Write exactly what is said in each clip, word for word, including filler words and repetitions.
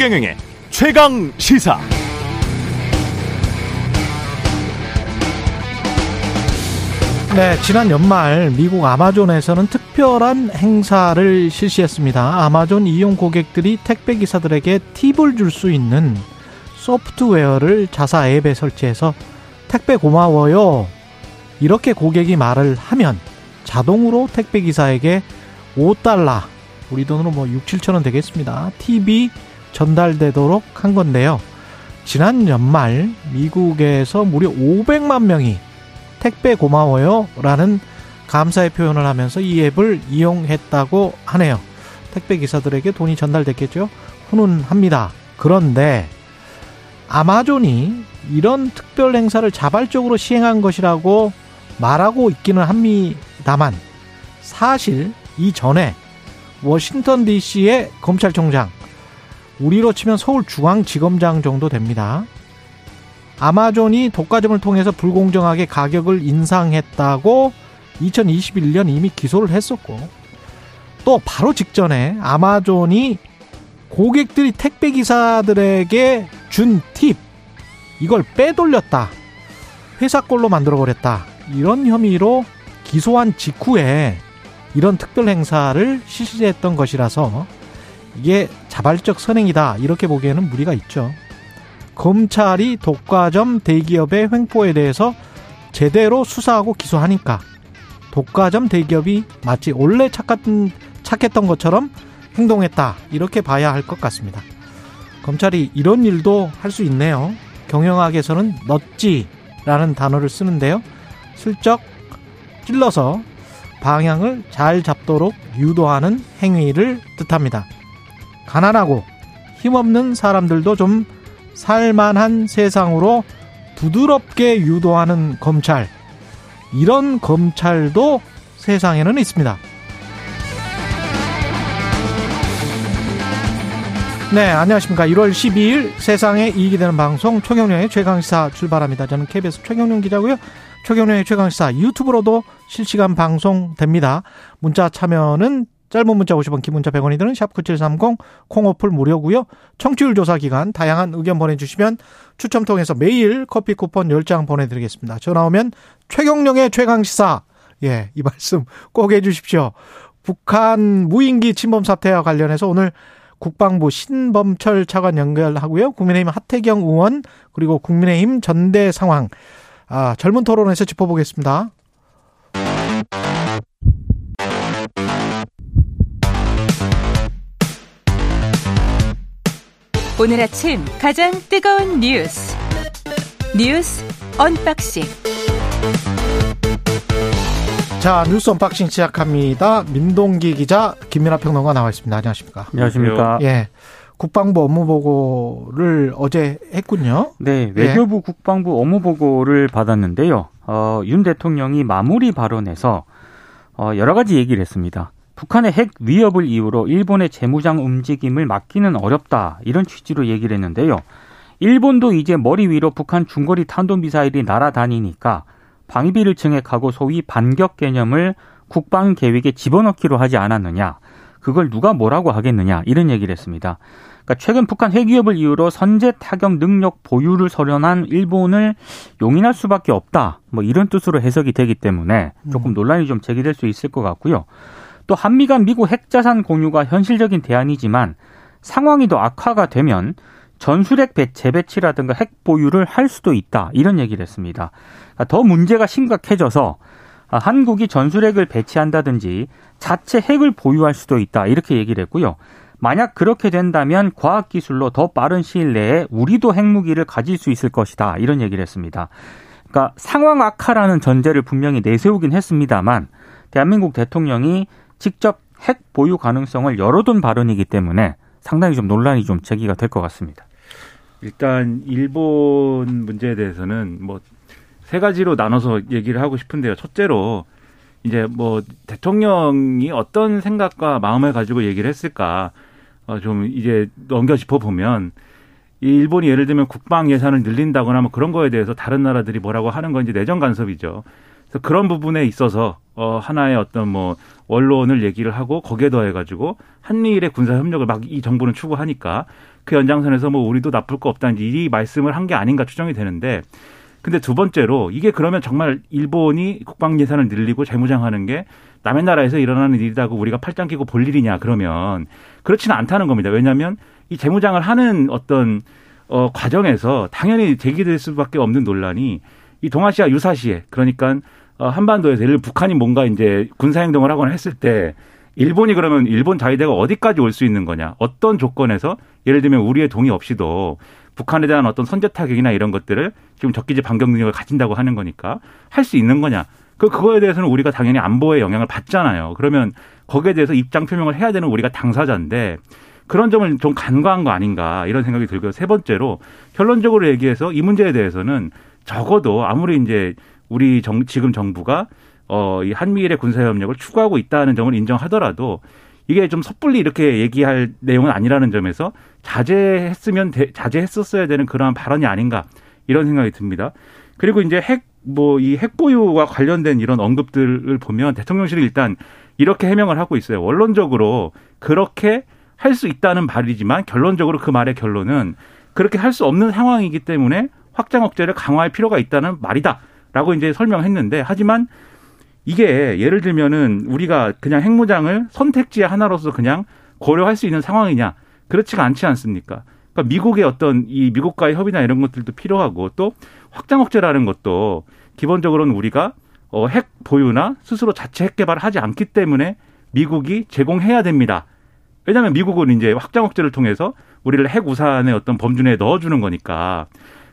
최경영의 최강 시사. 네, 지난 연말 미국 아마존에서는 특별한 행사를 실시했습니다. 아마존 이용 고객들이 택배 기사들에게 팁을 줄 수 있는 소프트웨어를 자사 앱에 설치해서 택배 고마워요, 이렇게 고객이 말을 하면 자동으로 택배 기사에게 오 달러, 우리 돈으로 뭐 육, 칠천 원 되겠습니다, 팁이 전달되도록 한 건데요. 지난 연말 미국에서 무려 오백만 명이 택배 고마워요 라는 감사의 표현을 하면서 이 앱을 이용했다고 하네요. 택배 기사들에게 돈이 전달됐겠죠. 훈훈합니다. 그런데 아마존이 이런 특별 행사를 자발적으로 시행한 것이라고 말하고 있기는 합니다만, 사실 이전에 워싱턴 디씨의 검찰총장, 우리로 치면 서울중앙지검장 정도 됩니다, 아마존이 독과점을 통해서 불공정하게 가격을 인상했다고 이천이십일 년 이미 기소를 했었고, 또 바로 직전에 아마존이 고객들이 택배기사들에게 준 팁, 이걸 빼돌렸다, 회사 걸로 만들어버렸다, 이런 혐의로 기소한 직후에 이런 특별 행사를 실시했던 것이라서 이게 자발적 선행이다, 이렇게 보기에는 무리가 있죠. 검찰이 독과점 대기업의 횡포에 대해서 제대로 수사하고 기소하니까 독과점 대기업이 마치 원래 착한, 착했던 것처럼 행동했다, 이렇게 봐야 할 것 같습니다. 검찰이 이런 일도 할 수 있네요. 경영학에서는 넛지라는 단어를 쓰는데요, 슬쩍 찔러서 방향을 잘 잡도록 유도하는 행위를 뜻합니다. 가난하고 힘없는 사람들도 좀 살만한 세상으로 부드럽게 유도하는 검찰, 이런 검찰도 세상에는 있습니다. 네, 안녕하십니까. 일월 십이일 세상에 이익이 되는 방송 최경영의 최강시사 출발합니다. 저는 케이비에스 최경영 기자고요. 최경영의 최강시사 유튜브로도 실시간 방송됩니다. 문자 참여는 짧은 문자 오십 원, 긴 문자 백 원이 드는 샵 구칠삼공, 콩오플 무료고요. 청취율 조사 기간 다양한 의견 보내주시면 추첨 통해서 매일 커피 쿠폰 열 장 보내드리겠습니다. 전화 오면 최경영의 최강시사, 예, 이 말씀 꼭 해주십시오. 북한 무인기 침범 사태와 관련해서 오늘 국방부 신범철 차관 연결하고요. 국민의힘 하태경 의원, 그리고 국민의힘 전대 상황, 아, 젊은 토론에서 짚어보겠습니다. 오늘 아침 가장 뜨거운 뉴스, 뉴스 언박싱. 자, 뉴스 언박싱 시작합니다. 민동기 기자, 김민하 평론가 나와 있습니다. 안녕하십니까? 안녕하십니까? 예, 국방부 업무보고를 어제 했군요. 네, 외교부, 예, 국방부 업무보고를 받았는데요. 어, 윤 대통령이 마무리 발언에서 어, 여러 가지 얘기를 했습니다. 북한의 핵 위협을 이유로 일본의 재무장 움직임을 막기는 어렵다, 이런 취지로 얘기를 했는데요. 일본도 이제 머리 위로 북한 중거리 탄도미사일이 날아다니니까 방위비를 증액하고 소위 반격 개념을 국방 계획에 집어넣기로 하지 않았느냐, 그걸 누가 뭐라고 하겠느냐, 이런 얘기를 했습니다. 그러니까 최근 북한 핵 위협을 이유로 선제 타격 능력 보유를 선언한 일본을 용인할 수밖에 없다, 뭐 이런 뜻으로 해석이 되기 때문에 조금 논란이 좀 제기될 수 있을 것 같고요. 또 한미 간 미국 핵자산 공유가 현실적인 대안이지만 상황이 더 악화가 되면 전술핵 재배치라든가 핵 보유를 할 수도 있다, 이런 얘기를 했습니다. 더 문제가 심각해져서 한국이 전술핵을 배치한다든지 자체 핵을 보유할 수도 있다, 이렇게 얘기를 했고요. 만약 그렇게 된다면 과학기술로 더 빠른 시일 내에 우리도 핵무기를 가질 수 있을 것이다, 이런 얘기를 했습니다. 그러니까 상황 악화라는 전제를 분명히 내세우긴 했습니다만, 대한민국 대통령이 직접 핵 보유 가능성을 열어둔 발언이기 때문에 상당히 좀 논란이 좀 제기가 될 것 같습니다. 일단 일본 문제에 대해서는 뭐 세 가지로 나눠서 얘기를 하고 싶은데요. 첫째로 이제 뭐 대통령이 어떤 생각과 마음을 가지고 얘기를 했을까, 어 좀 이제 넘겨 짚어보면, 이 일본이 예를 들면 국방 예산을 늘린다거나 뭐 그런 거에 대해서 다른 나라들이 뭐라고 하는 건지 내정 간섭이죠. 그래서 그런 부분에 있어서 어, 하나의 어떤 뭐 원론을 얘기를 하고 거기에 더해가지고 한미일의 군사 협력을 막 이 정부는 추구하니까 그 연장선에서 뭐 우리도 나쁠 거 없다는 이 말씀을 한 게 아닌가 추정이 되는데, 근데 두 번째로 이게 그러면 정말 일본이 국방 예산을 늘리고 재무장하는 게 남의 나라에서 일어나는 일이라고 우리가 팔짱 끼고 볼 일이냐, 그러면 그렇지는 않다는 겁니다. 왜냐하면 이 재무장을 하는 어떤 어, 과정에서 당연히 제기될 수밖에 없는 논란이 이 동아시아 유사시에, 그러니까 어, 한반도에서 예를 들어 북한이 뭔가 이제 군사 행동을 하거나 했을 때 일본이 그러면 일본 자위대가 어디까지 올 수 있는 거냐, 어떤 조건에서 예를 들면 우리의 동의 없이도 북한에 대한 어떤 선제 타격이나 이런 것들을 지금 적기지 반격 능력을 가진다고 하는 거니까 할 수 있는 거냐. 그 그거에 대해서는 우리가 당연히 안보에 영향을 받잖아요. 그러면 거기에 대해서 입장 표명을 해야 되는 우리가 당사자인데 그런 점을 좀 간과한 거 아닌가 이런 생각이 들고요. 세 번째로 결론적으로 얘기해서 이 문제에 대해서는 적어도 아무리 이제 우리 정, 지금 정부가 어, 이 한미일의 군사협력을 추구하고 있다는 점을 인정하더라도 이게 좀 섣불리 이렇게 얘기할 내용은 아니라는 점에서 자제했으면, 되, 자제했었어야 되는 그러한 발언이 아닌가 이런 생각이 듭니다. 그리고 이제 핵, 뭐, 이 핵보유와 관련된 이런 언급들을 보면 대통령실이 일단 이렇게 해명을 하고 있어요. 원론적으로 그렇게 할 수 있다는 말이지만 결론적으로 그 말의 결론은 그렇게 할 수 없는 상황이기 때문에 확장 억제를 강화할 필요가 있다는 말이다 라고 이제 설명했는데, 하지만 이게 예를 들면은 우리가 그냥 핵무장을 선택지의 하나로서 그냥 고려할 수 있는 상황이냐, 그렇지가 않지 않습니까? 그러니까 미국의 어떤 이 미국과의 협의나 이런 것들도 필요하고 또 확장 억제라는 것도 기본적으로는 우리가 어 핵 보유나 스스로 자체 핵 개발을 하지 않기 때문에 미국이 제공해야 됩니다. 왜냐하면 미국은 이제 확장 억제를 통해서 우리를 핵 우산의 어떤 범주 내에 넣어주는 거니까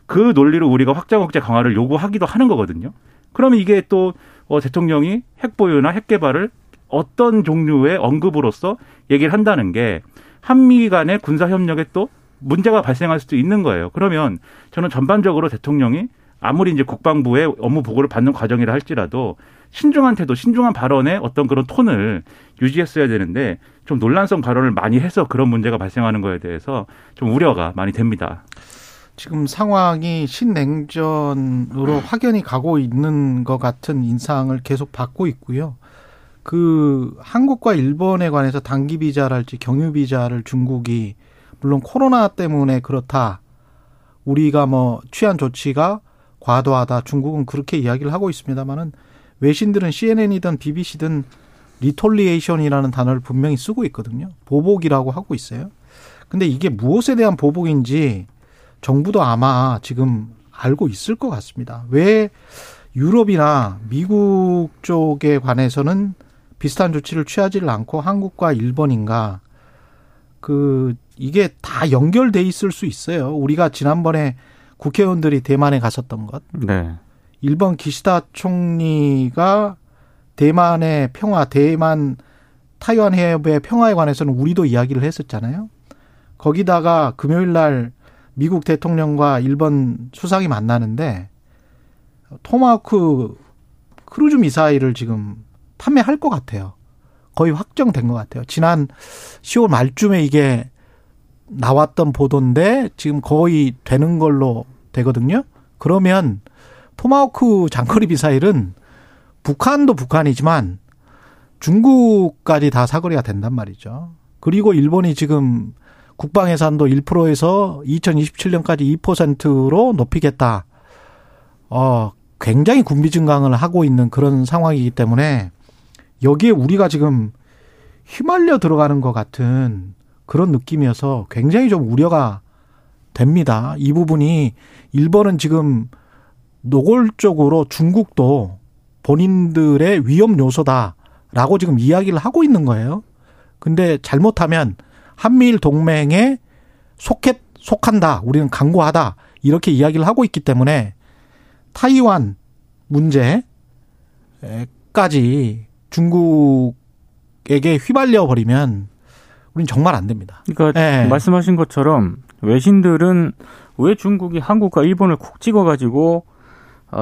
그 논리로 우리가 확장 억제 강화를 요구하기도 하는 거거든요. 그러면 이게 또 어, 대통령이 핵보유나 핵개발을 어떤 종류의 언급으로써 얘기를 한다는 게 한미 간의 군사협력에 또 문제가 발생할 수도 있는 거예요. 그러면 저는 전반적으로 대통령이 아무리 이제 국방부의 업무 보고를 받는 과정이라 할지라도 신중한 태도, 신중한 발언의 어떤 그런 톤을 유지했어야 되는데 좀 논란성 발언을 많이 해서 그런 문제가 발생하는 거에 대해서 좀 우려가 많이 됩니다. 지금 상황이 신냉전으로 확연히 가고 있는 것 같은 인상을 계속 받고 있고요. 그 한국과 일본에 관해서 단기 비자랄지 경유 비자를 중국이 물론 코로나 때문에 그렇다, 우리가 뭐 취한 조치가 과도하다, 중국은 그렇게 이야기를 하고 있습니다만은 외신들은 씨엔엔이든 비비씨든 리톨리에이션이라는 단어를 분명히 쓰고 있거든요. 보복이라고 하고 있어요. 근데 이게 무엇에 대한 보복인지 정부도 아마 지금 알고 있을 것 같습니다. 왜 유럽이나 미국 쪽에 관해서는 비슷한 조치를 취하지를 않고 한국과 일본인가? 그 이게 다 연결돼 있을 수 있어요. 우리가 지난번에 국회의원들이 대만에 갔었던 것, 네. 일본 기시다 총리가 대만의 평화, 대만 타이완 해협의 평화에 관해서는 우리도 이야기를 했었잖아요. 거기다가 금요일 날 미국 대통령과 일본 수상이 만나는데 토마호크 크루즈 미사일을 지금 판매할 것 같아요. 거의 확정된 것 같아요. 지난 시월 말쯤에 이게 나왔던 보도인데 지금 거의 되는 걸로 되거든요. 그러면 토마호크 장거리 미사일은 북한도 북한이지만 중국까지 다 사거리가 된단 말이죠. 그리고 일본이 지금 국방 예산도 일 퍼센트에서 이천이십칠 년까지 이 퍼센트로 높이겠다. 어, 굉장히 군비 증강을 하고 있는 그런 상황이기 때문에 여기에 우리가 지금 휘말려 들어가는 것 같은 그런 느낌이어서 굉장히 좀 우려가 됩니다. 이 부분이 일본은 지금 노골적으로 중국도 본인들의 위험 요소다라고 지금 이야기를 하고 있는 거예요. 근데 잘못하면 한미일 동맹에 속해, 속한다. 우리는 강구하다. 이렇게 이야기를 하고 있기 때문에 타이완 문제까지 중국에게 휘발려 버리면 우린 정말 안 됩니다. 그러니까 네. 말씀하신 것처럼 외신들은 왜 중국이 한국과 일본을 콕 찍어가지고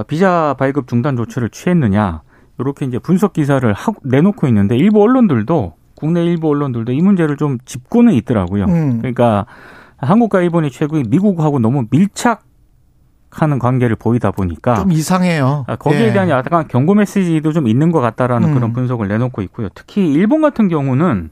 비자 발급 중단 조치를 취했느냐, 이렇게 이제 분석 기사를 내놓고 있는데 일부 언론들도, 국내 일부 언론들도 이 문제를 좀 짚고는 있더라고요. 음. 그러니까 한국과 일본이 최근에 미국하고 너무 밀착 협력하는 관계를 보이다 보니까 좀 이상해요. 거기에 예. 대한 약간 경고 메시지도 좀 있는 것 같다라는 음. 그런 분석을 내놓고 있고요. 특히 일본 같은 경우는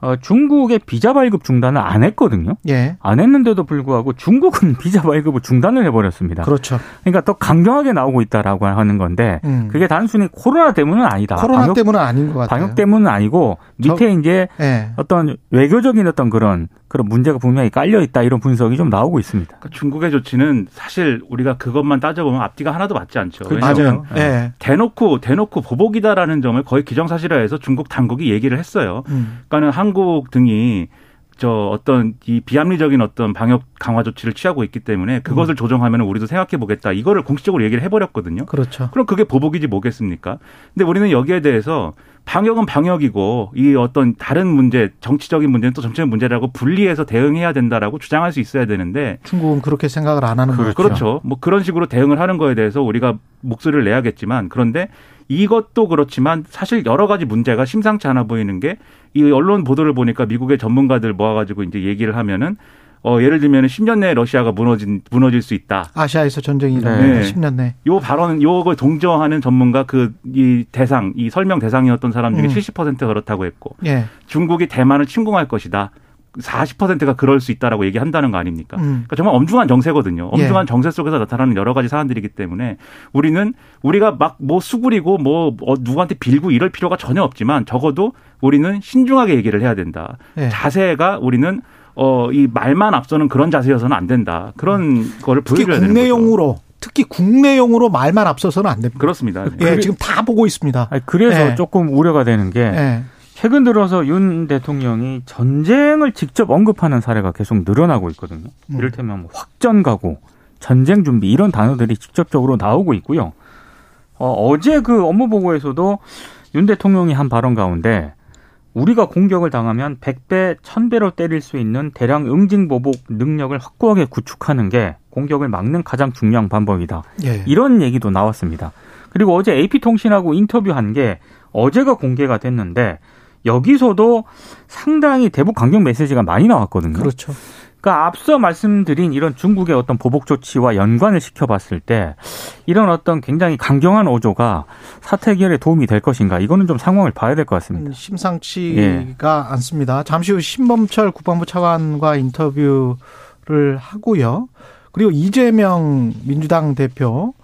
어, 중국의 비자 발급 중단을 안 했거든요. 예. 안 했는데도 불구하고 중국은 비자 발급을 중단을 해버렸습니다. 그렇죠. 그러니까 더 강경하게 나오고 있다라고 하는 건데 음. 그게 단순히 코로나 때문은 아니다. 코로나 방역, 때문은 아닌 것 같아요. 방역 때문은 아니고 밑에 저, 이제 예. 어떤 외교적인 어떤 그런 그런 문제가 분명히 깔려 있다 이런 분석이 좀 나오고 있습니다. 그러니까 중국의 조치는 사실 우리가 그것만 따져보면 앞뒤가 하나도 맞지 않죠. 맞아요. 예. 대놓고 대놓고 보복이다라는 점을 거의 기정사실화해서 중국 당국이 얘기를 했어요. 음. 그러니까는 한국 한국 등이 저 어떤 이 비합리적인 어떤 방역 강화 조치를 취하고 있기 때문에 그것을 음. 조정하면 우리도 생각해 보겠다. 이거를 공식적으로 얘기를 해버렸거든요. 그렇죠. 그럼 그게 보복이지 뭐겠습니까? 근데 우리는 여기에 대해서 방역은 방역이고 이 어떤 다른 문제, 정치적인 문제는 또 정치적인 문제라고 분리해서 대응해야 된다라고 주장할 수 있어야 되는데 중국은 그렇게 생각을 안 하는 거죠. 그렇죠. 그렇죠. 뭐 그런 식으로 대응을 하는 거에 대해서 우리가 목소리를 내야겠지만 그런데 이것도 그렇지만 사실 여러 가지 문제가 심상치 않아 보이는 게 이 언론 보도를 보니까 미국의 전문가들 모아가지고 이제 얘기를 하면은 어 예를 들면은 십 년 내에 러시아가 무너진 무너질 수 있다. 아시아에서 전쟁이 일어나면 네. 십 년 내. 요 발언 요걸 동조하는 전문가 그 이 대상 이 설명 대상이었던 사람 중에 음. 칠십 퍼센트가 그렇다고 했고 예. 중국이 대만을 침공할 것이다. 사십 퍼센트가 그럴 수 있다라고 얘기한다는 거 아닙니까? 음. 그러니까 정말 엄중한 정세거든요. 엄중한 예. 정세 속에서 나타나는 여러 가지 사안들이기 때문에 우리는 우리가 막 뭐 수그리고 뭐 누구한테 빌고 이럴 필요가 전혀 없지만 적어도 우리는 신중하게 얘기를 해야 된다. 예. 자세가 우리는 어, 이 말만 앞서는 그런 자세여서는 안 된다. 그런 음. 거를 보여줘야 되는 거죠. 특히 국내용으로. 특히 국내용으로 말만 앞서서는 안 됩니다. 그렇습니다. 네. 예, 지금 다 보고 있습니다. 아니, 그래서 예. 조금 우려가 되는 게 예. 최근 들어서 윤 대통령이 전쟁을 직접 언급하는 사례가 계속 늘어나고 있거든요. 이를테면 뭐 확전가고, 전쟁 준비 이런 단어들이 직접적으로 나오고 있고요. 어, 어제 그 업무보고에서도 윤 대통령이 한 발언 가운데 우리가 공격을 당하면 백 배, 천 배로 때릴 수 있는 대량 응징보복 능력을 확고하게 구축하는 게 공격을 막는 가장 중요한 방법이다. 예. 이런 얘기도 나왔습니다. 그리고 어제 에이피통신하고 인터뷰한 게 어제가 공개가 됐는데 여기서도 상당히 대북 강경 메시지가 많이 나왔거든요. 그렇죠. 그러니까 앞서 말씀드린 이런 중국의 어떤 보복 조치와 연관을 시켜봤을 때 이런 어떤 굉장히 강경한 어조가 사태 해결에 도움이 될 것인가. 이거는 좀 상황을 봐야 될 것 같습니다. 심상치가 예. 않습니다. 잠시 후 신범철 국방부 차관과 인터뷰를 하고요. 그리고 이재명 민주당 대표.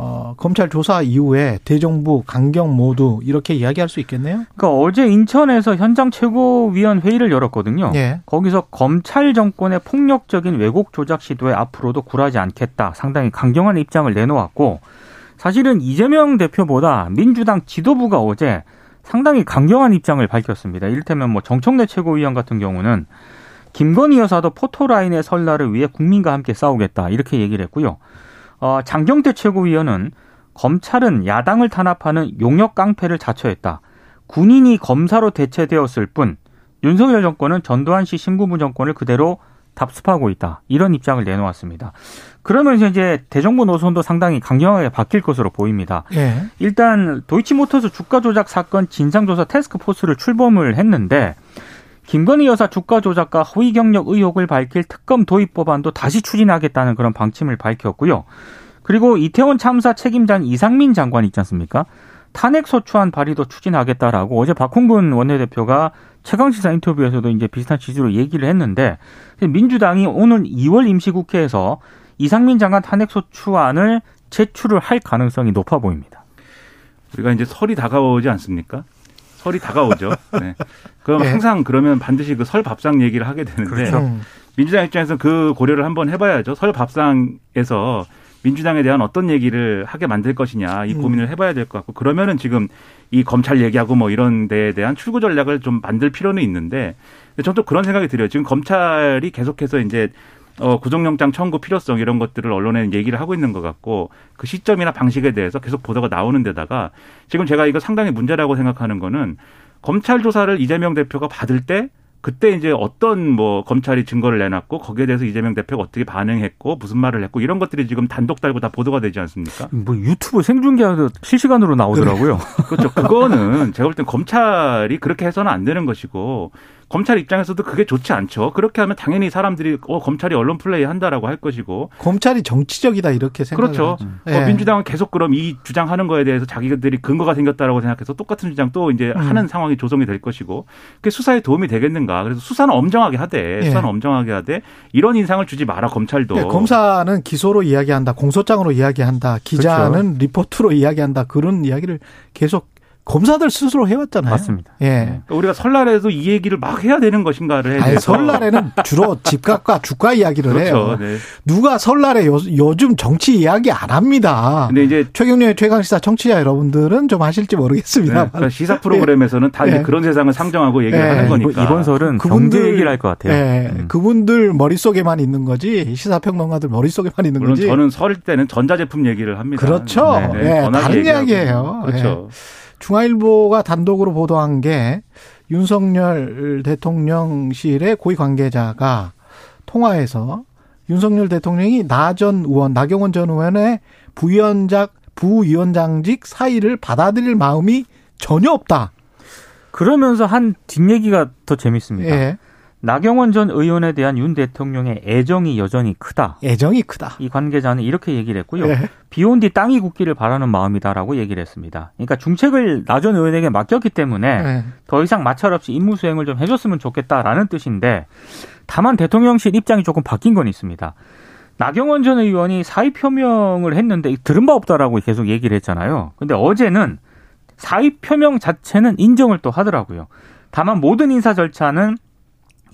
어, 검찰 조사 이후에 대정부 강경 모두 이렇게 이야기할 수 있겠네요. 그러니까 어제 인천에서 현장 최고위원 회의를 열었거든요. 예. 거기서 검찰 정권의 폭력적인 왜곡 조작 시도에 앞으로도 굴하지 않겠다. 상당히 강경한 입장을 내놓았고 사실은 이재명 대표보다 민주당 지도부가 어제 상당히 강경한 입장을 밝혔습니다. 이를테면 뭐 정청래 최고위원 같은 경우는 김건희 여사도 포토라인의 설날을 위해 국민과 함께 싸우겠다. 이렇게 얘기를 했고요. 어, 장경태 최고위원은 검찰은 야당을 탄압하는 용역 깡패를 자처했다. 군인이 검사로 대체되었을 뿐 윤석열 정권은 전두환 씨 신군부 정권을 그대로 답습하고 있다. 이런 입장을 내놓았습니다. 그러면서 이제 대정부 노선도 상당히 강경하게 바뀔 것으로 보입니다. 예. 일단 도이치모터스 주가 조작 사건 진상조사 태스크포스를 출범을 했는데 김건희 여사 주가 조작과 허위 경력 의혹을 밝힐 특검 도입 법안도 다시 추진하겠다는 그런 방침을 밝혔고요. 그리고 이태원 참사 책임자인 이상민 장관 있지 않습니까? 탄핵소추안 발의도 추진하겠다라고 어제 박홍근 원내대표가 최강시사 인터뷰에서도 이제 비슷한 취지로 얘기를 했는데 민주당이 오늘 이월 임시국회에서 이상민 장관 탄핵소추안을 제출을 할 가능성이 높아 보입니다. 우리가 이제 설이 다가오지 않습니까? 설이 다가오죠. 네. 그럼 네. 항상 그러면 반드시 그 설 밥상 얘기를 하게 되는데 그렇죠. 민주당 입장에서 그 고려를 한번 해봐야죠. 설 밥상에서 민주당에 대한 어떤 얘기를 하게 만들 것이냐 이 고민을 해봐야 될 것 같고 그러면은 지금 이 검찰 얘기하고 뭐 이런 데에 대한 출구 전략을 좀 만들 필요는 있는데 저는 또 그런 생각이 들어요. 지금 검찰이 계속해서 이제 어, 구속영장 청구 필요성 이런 것들을 언론에 얘기를 하고 있는 것 같고 그 시점이나 방식에 대해서 계속 보도가 나오는 데다가 지금 제가 이거 상당히 문제라고 생각하는 거는 검찰 조사를 이재명 대표가 받을 때 그때 이제 어떤 뭐 검찰이 증거를 내놨고 거기에 대해서 이재명 대표가 어떻게 반응했고 무슨 말을 했고 이런 것들이 지금 단독 달고 다 보도가 되지 않습니까? 뭐 유튜브 생중계에서 실시간으로 나오더라고요. 그렇죠. 그거는 제가 볼 땐 검찰이 그렇게 해서는 안 되는 것이고 검찰 입장에서도 그게 좋지 않죠. 그렇게 하면 당연히 사람들이 어, 검찰이 언론 플레이 한다라고 할 것이고. 검찰이 정치적이다 이렇게 생각을 하죠. 그렇죠. 예. 어, 민주당은 계속 그럼 이 주장하는 거에 대해서 자기들이 근거가 생겼다라고 생각해서 똑같은 주장 또 이제 음. 하는 상황이 조성이 될 것이고. 그게 수사에 도움이 되겠는가. 그래서 수사는 엄정하게 하되. 예. 수사는 엄정하게 하되. 이런 인상을 주지 마라 검찰도. 예. 검사는 기소로 이야기한다. 공소장으로 이야기한다. 기자는 그렇죠. 리포트로 이야기한다. 그런 이야기를 계속. 검사들 스스로 해왔잖아요. 맞습니다. 예, 그러니까 우리가 설날에도 이 얘기를 막 해야 되는 것인가를 해야 설날에는 주로 집값과 주가 이야기를 그렇죠. 해요. 네. 누가 설날에 요, 요즘 정치 이야기 안 합니다. 근데 이제 최경련의 최강시사 청취자 여러분들은 좀 하실지 모르겠습니다. 네. 그러니까 시사 프로그램에서는 예. 다 이제 예. 그런 세상을 상정하고 얘기를 예. 하는 거니까. 이번 설은 그분들, 경제 얘기를 할 것 같아요. 예. 음. 그분들 머릿속에만 있는 거지 시사평론가들 머릿속에만 있는 물론 거지. 물론 저는 설 때는 전자제품 얘기를 합니다. 그렇죠. 네. 네. 예. 다른 이야기예요. 그렇죠. 예. 중앙일보가 단독으로 보도한 게 윤석열 대통령실의 고위 관계자가 통화에서 윤석열 대통령이 나 전 의원, 나경원 전 의원의 부위원장, 부위원장직 사의를 받아들일 마음이 전혀 없다. 그러면서 한 뒷얘기가 더 재밌습니다. 예. 나경원 전 의원에 대한 윤 대통령의 애정이 여전히 크다. 애정이 크다. 이 관계자는 이렇게 얘기를 했고요. 네. 비온 뒤 땅이 굳기를 바라는 마음이다라고 얘기를 했습니다. 그러니까 중책을 나 전 의원에게 맡겼기 때문에 네. 더 이상 마찰 없이 임무 수행을 좀 해줬으면 좋겠다라는 뜻인데 다만 대통령실 입장이 조금 바뀐 건 있습니다. 나경원 전 의원이 사의 표명을 했는데 들은 바 없다라고 계속 얘기를 했잖아요. 근데 어제는 사의 표명 자체는 인정을 또 하더라고요. 다만 모든 인사 절차는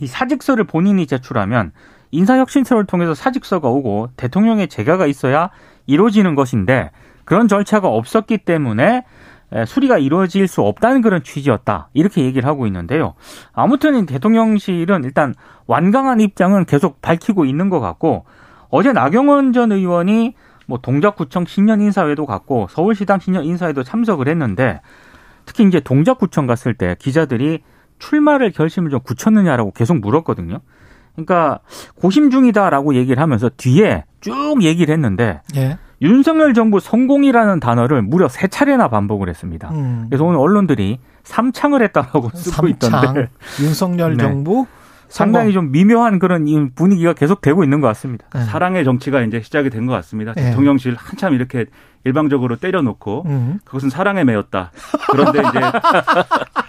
이 사직서를 본인이 제출하면 인사혁신처를 통해서 사직서가 오고 대통령의 재가가 있어야 이루어지는 것인데 그런 절차가 없었기 때문에 수리가 이루어질 수 없다는 그런 취지였다. 이렇게 얘기를 하고 있는데요. 아무튼 대통령실은 일단 완강한 입장은 계속 밝히고 있는 것 같고 어제 나경원 전 의원이 뭐 동작구청 신년 인사회도 갔고 서울시당 신년 인사회도 참석을 했는데 특히 이제 동작구청 갔을 때 기자들이 출마를 결심을 좀 굳혔느냐라고 계속 물었거든요. 그러니까 고심 중이다라고 얘기를 하면서 뒤에 쭉 얘기를 했는데 예. 윤석열 정부 성공이라는 단어를 무려 세 차례나 반복을 했습니다. 음. 그래서 오늘 언론들이 삼창을 했다라고 쓰고 삼창. 있던데. 윤석열 네. 정부 상당히 좀 미묘한 그런 분위기가 계속 되고 있는 것 같습니다. 네. 사랑의 정치가 이제 시작이 된 것 같습니다. 네. 대통령실 한참 이렇게 일방적으로 때려놓고 음. 그것은 사랑에 매였다. 그런데 이제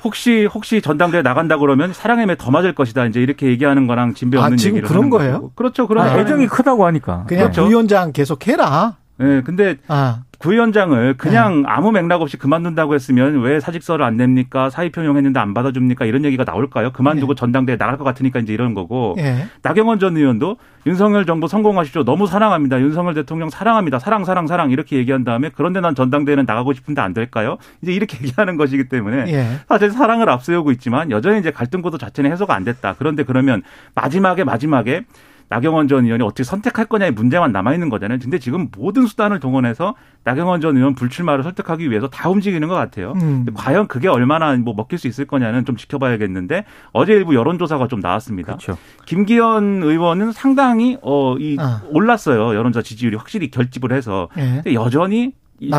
혹시 혹시 전당대회 나간다 그러면 사랑에 매 더 맞을 것이다. 이제 이렇게 얘기하는 거랑 진배 없는 아, 지금 얘기를 그런 거예요? 거고. 그렇죠. 그런 아, 애정이 크다고 하니까. 그냥 그렇죠. 위원장 계속 해라. 네, 근데 아. 부위원장을 그냥 네. 아무 맥락 없이 그만둔다고 했으면 왜 사직서를 안 냅니까? 사의 표명했는데 안 받아줍니까? 이런 얘기가 나올까요? 그만두고 네. 전당대회 나갈 것 같으니까 이제 이런 거고 네. 나경원 전 의원도 윤석열 정부 성공하십시오. 너무 사랑합니다. 윤석열 대통령 사랑합니다. 사랑 사랑 사랑 이렇게 얘기한 다음에 그런데 난 전당대회는 나가고 싶은데 안 될까요? 이제 이렇게 얘기하는 것이기 때문에 네. 사실 사랑을 앞세우고 있지만 여전히 이제 갈등 구도 자체는 해소가 안 됐다. 그런데 그러면 마지막에 마지막에 나경원 전 의원이 어떻게 선택할 거냐의 문제만 남아있는 거잖아요. 근데 지금 모든 수단을 동원해서 나경원 전 의원 불출마를 설득하기 위해서 다 움직이는 것 같아요. 음. 과연 그게 얼마나 뭐 먹힐 수 있을 거냐는 좀 지켜봐야겠는데 어제 일부 여론조사가 좀 나왔습니다. 그렇죠. 김기현 의원은 상당히 어, 이 아. 올랐어요. 여론조사 지지율이 확실히 결집을 해서. 네. 근데 여전히 이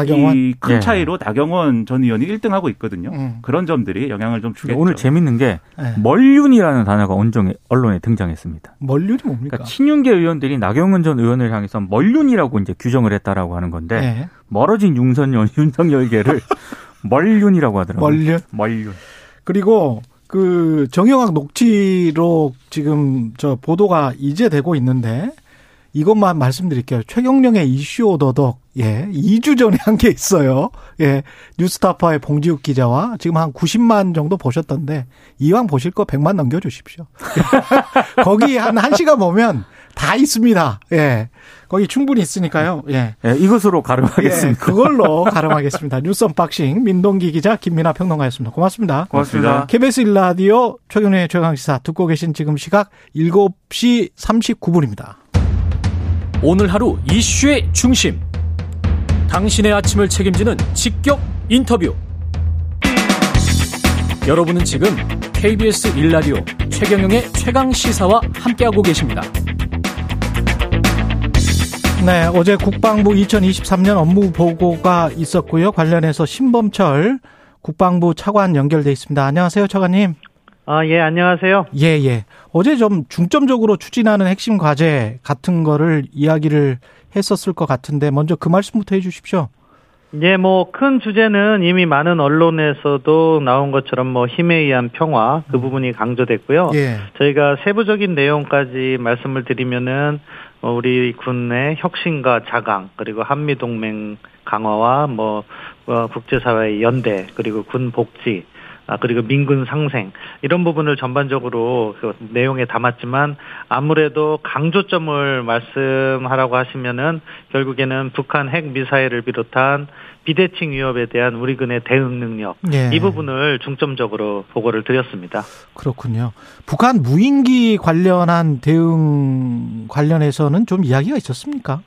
큰 차이로 네. 나경원 전 의원이 일 등하고 있거든요. 음. 그런 점들이 영향을 좀 주겠죠. 오늘 재밌는 게 네. 멀륜이라는 단어가 언론에 등장했습니다. 멀륜이 뭡니까? 그러니까 친윤계 의원들이 나경원 전 의원을 향해서 멀륜이라고 이제 규정을 했다라고 하는 건데 네. 멀어진 윤석열, 윤석열계를 멀륜이라고 하더라고요. 멀륜? 멀륜. 그리고 그 정영학 녹취록 지금 저 보도가 이제 되고 있는데 이것만 말씀드릴게요. 최경령의 이슈 오더덕. 예. 이 주 전에 한 게 있어요. 예. 뉴스타파의 봉지욱 기자와 지금 한 구십만 정도 보셨던데 이왕 보실 거 백만 넘겨 주십시오. 거기 한 한 시간 보면 다 있습니다. 예. 거기 충분히 있으니까요. 예. 예 이것으로 가름하겠습니다. 예, 그걸로 가름하겠습니다. 뉴스 언박싱 민동기 기자 김민하 평론가였습니다. 고맙습니다. 고맙습니다. 케이비에스 일 라디오 최경련의 최강시사 듣고 계신 지금 시각 일곱 시 삼십구 분입니다. 오늘 하루 이슈의 중심. 당신의 아침을 책임지는 직격 인터뷰. 여러분은 지금 케이비에스 일 라디오 최경영의 최강 시사와 함께하고 계십니다. 네, 어제 국방부 이천이십삼 년 업무 보고가 있었고요. 관련해서 신범철 국방부 차관 연결돼 있습니다. 안녕하세요, 차관님. 아, 예, 안녕하세요. 예, 예. 어제 좀 중점적으로 추진하는 핵심 과제 같은 거를 이야기를 했었을 것 같은데 먼저 그 말씀부터 해 주십시오. 예, 뭐 큰 주제는 이미 많은 언론에서도 나온 것처럼 뭐 힘에 의한 평화 그 부분이 강조됐고요. 예. 저희가 세부적인 내용까지 말씀을 드리면은 우리 군의 혁신과 자강, 그리고 한미동맹 강화와 뭐 국제사회의 연대, 그리고 군 복지, 아, 그리고 민군 상생, 이런 부분을 전반적으로 그 내용에 담았지만, 아무래도 강조점을 말씀하라고 하시면은, 결국에는 북한 핵 미사일을 비롯한 비대칭 위협에 대한 우리 군의 대응 능력, 예. 이 부분을 중점적으로 보고를 드렸습니다. 그렇군요. 북한 무인기 관련한 대응 관련해서는 좀 이야기가 있었습니까?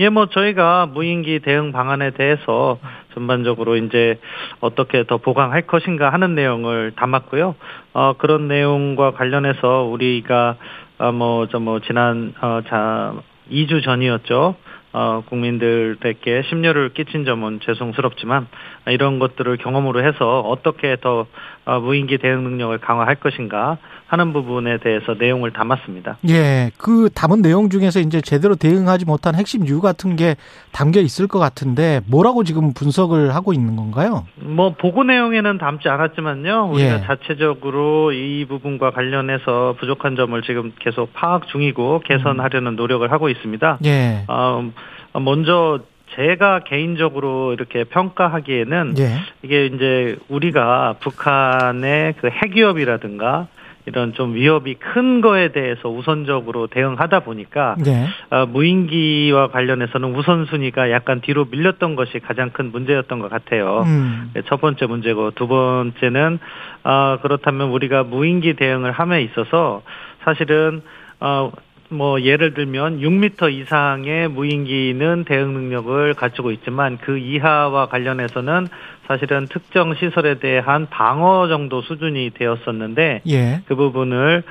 예, 뭐, 저희가 무인기 대응 방안에 대해서 전반적으로 이제 어떻게 더 보강할 것인가 하는 내용을 담았고요. 어, 그런 내용과 관련해서 우리가, 어, 뭐, 저 뭐, 지난, 어, 자, 이 주 전이었죠. 어, 국민들께 심려를 끼친 점은 죄송스럽지만, 이런 것들을 경험으로 해서 어떻게 더 어, 무인기 대응 능력을 강화할 것인가 하는 부분에 대해서 내용을 담았습니다. 예, 그 담은 내용 중에서 이제 제대로 대응하지 못한 핵심 이유 같은 게 담겨 있을 것 같은데 뭐라고 지금 분석을 하고 있는 건가요? 뭐 보고 내용에는 담지 않았지만요. 우리가 예. 자체적으로 이 부분과 관련해서 부족한 점을 지금 계속 파악 중이고 개선하려는 노력을 하고 있습니다. 예. 어, 먼저 제가 개인적으로 이렇게 평가하기에는 예. 이게 이제 우리가 북한의 그 핵 위협이라든가 이런 좀 위협이 큰 거에 대해서 우선적으로 대응하다 보니까 네. 어, 무인기와 관련해서는 우선순위가 약간 뒤로 밀렸던 것이 가장 큰 문제였던 것 같아요. 음. 첫 번째 문제고, 두 번째는 어, 그렇다면 우리가 무인기 대응을 함에 있어서 사실은 어, 뭐 예를 들면 육 미터 이상의 무인기는 대응 능력을 갖추고 있지만 그 이하와 관련해서는 사실은 특정 시설에 대한 방어 정도 수준이 되었었는데 예. 그 부분을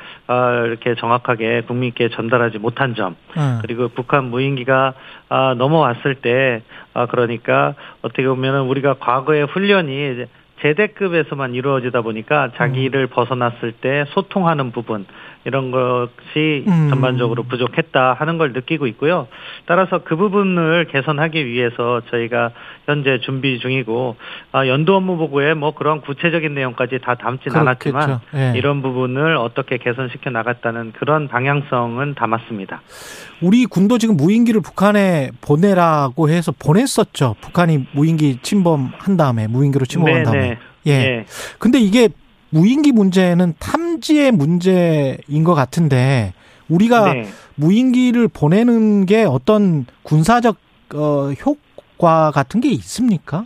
이렇게 정확하게 국민께 전달하지 못한 점, 음. 그리고 북한 무인기가 넘어왔을 때 그러니까 어떻게 보면 우리가 과거의 훈련이 제대급에서만 이루어지다 보니까 자기를 음. 벗어났을 때 소통하는 부분 이런 것이 음. 전반적으로 부족했다 하는 걸 느끼고 있고요. 따라서 그 부분을 개선하기 위해서 저희가 현재 준비 중이고 아, 연도 업무 보고에 뭐 그런 구체적인 내용까지 다 담진 않았지만 예. 이런 부분을 어떻게 개선시켜 나갔다는 그런 방향성은 담았습니다. 우리 군도 지금 무인기를 북한에 보내라고 해서 보냈었죠. 북한이 무인기 침범한 다음에 무인기로 침범한 다음에. 네네. 예. 예. 근데 이게 무인기 문제는 탐지의 문제인 것 같은데 우리가 네. 무인기를 보내는 게 어떤 군사적 어, 효과 같은 게 있습니까?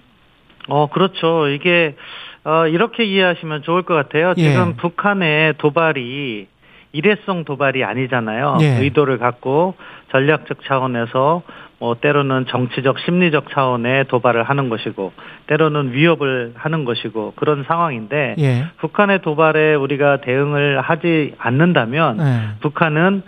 어, 그렇죠. 이게 어, 이렇게 이해하시면 좋을 것 같아요. 예. 지금 북한의 도발이 일회성 도발이 아니잖아요. 예. 의도를 갖고 전략적 차원에서 뭐 때로는 정치적 심리적 차원의 도발을 하는 것이고 때로는 위협을 하는 것이고 그런 상황인데 예. 북한의 도발에 우리가 대응을 하지 않는다면 예. 북한은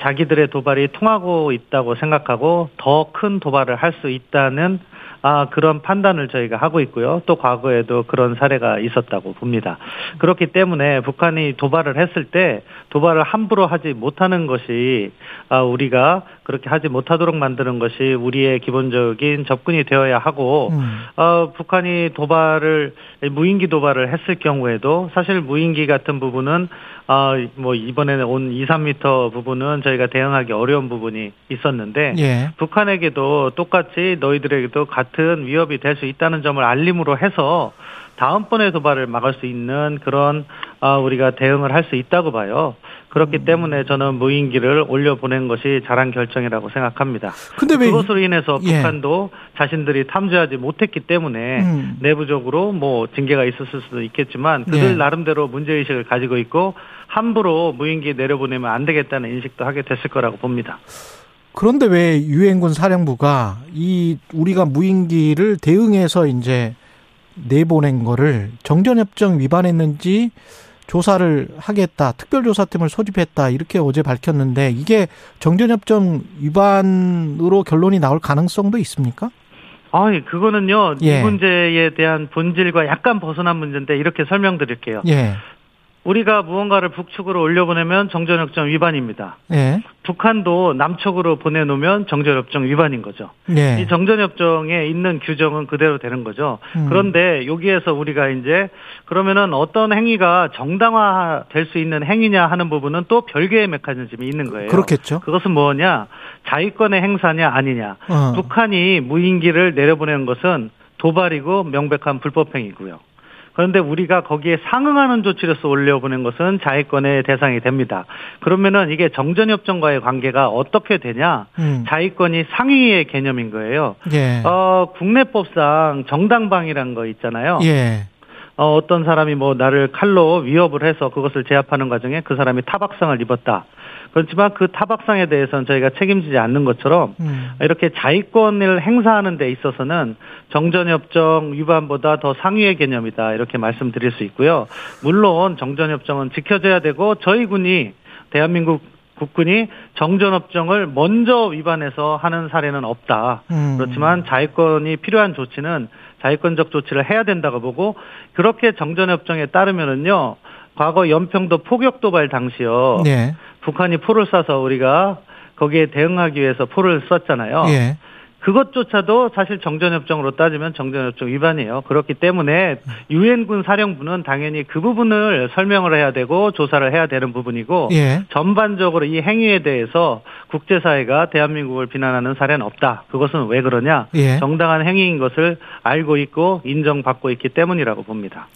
자기들의 도발이 통하고 있다고 생각하고 더 큰 도발을 할 수 있다는 아, 그런 판단을 저희가 하고 있고요. 또 과거에도 그런 사례가 있었다고 봅니다. 그렇기 때문에 북한이 도발을 했을 때 도발을 함부로 하지 못하는 것이 아, 우리가 그렇게 하지 못하도록 만드는 것이 우리의 기본적인 접근이 되어야 하고 음. 어, 북한이 도발을 무인기 도발을 했을 경우에도 사실 무인기 같은 부분은 아, 뭐 이번에 온 이, 삼 미터 부분은 저희가 대응하기 어려운 부분이 있었는데 예. 북한에게도 똑같이 너희들에게도 같은 위협이 될 수 있다는 점을 알림으로 해서 다음번에 도발을 막을 수 있는 그런 아, 우리가 대응을 할 수 있다고 봐요. 그렇기 때문에 저는 무인기를 올려보낸 것이 잘한 결정이라고 생각합니다. 근데 왜 그것으로 인해서 예. 북한도 자신들이 탐지하지 못했기 때문에 음. 내부적으로 뭐 징계가 있었을 수도 있겠지만 그들 예. 나름대로 문제의식을 가지고 있고 함부로 무인기 내려보내면 안 되겠다는 인식도 하게 됐을 거라고 봅니다. 그런데 왜 유엔군 사령부가 이 우리가 무인기를 대응해서 이제 내보낸 거를 정전협정 위반했는지 조사를 하겠다, 특별조사팀을 소집했다 이렇게 어제 밝혔는데 이게 정전협정 위반으로 결론이 나올 가능성도 있습니까? 아, 그거는요 예. 이 문제에 대한 본질과 약간 벗어난 문제인데 이렇게 설명드릴게요. 예. 우리가 무언가를 북측으로 올려보내면 정전협정 위반입니다. 예. 북한도 남측으로 보내놓으면 정전협정 위반인 거죠. 예. 이 정전협정에 있는 규정은 그대로 되는 거죠. 음. 그런데 여기에서 우리가 이제 그러면은 어떤 행위가 정당화될 수 있는 행위냐 하는 부분은 또 별개의 메커니즘이 있는 거예요. 그렇겠죠. 그것은 뭐냐? 자위권의 행사냐 아니냐. 어. 북한이 무인기를 내려보내는 것은 도발이고 명백한 불법행위고요. 그런데 우리가 거기에 상응하는 조치로서 올려보낸 것은 자위권의 대상이 됩니다. 그러면은 이게 정전협정과의 관계가 어떻게 되냐? 음. 자위권이 상위의 개념인 거예요. 예. 어, 국내법상 정당방위라는 거 있잖아요. 예. 어, 어떤 사람이 뭐 나를 칼로 위협을 해서 그것을 제압하는 과정에 그 사람이 타박상을 입었다. 그렇지만 그 타박상에 대해서는 저희가 책임지지 않는 것처럼 음. 이렇게 자위권을 행사하는 데 있어서는 정전협정 위반보다 더 상위의 개념이다 이렇게 말씀드릴 수 있고요. 물론 정전협정은 지켜져야 되고 저희 군이 대한민국 국군이 정전협정을 먼저 위반해서 하는 사례는 없다. 음. 그렇지만 자위권이 필요한 조치는 자위권적 조치를 해야 된다고 보고 그렇게 정전협정에 따르면은요. 과거 연평도 포격도발 당시요. 네. 북한이 포를 쏴서 우리가 거기에 대응하기 위해서 포를 쐈잖아요. 예. 그것조차도 사실 정전협정으로 따지면 정전협정 위반이에요. 그렇기 때문에 유엔군 사령부는 당연히 그 부분을 설명을 해야 되고 조사를 해야 되는 부분이고 예. 전반적으로 이 행위에 대해서 국제사회가 대한민국을 비난하는 사례는 없다. 그것은 왜 그러냐? 예. 정당한 행위인 것을 알고 있고 인정받고 있기 때문이라고 봅니다.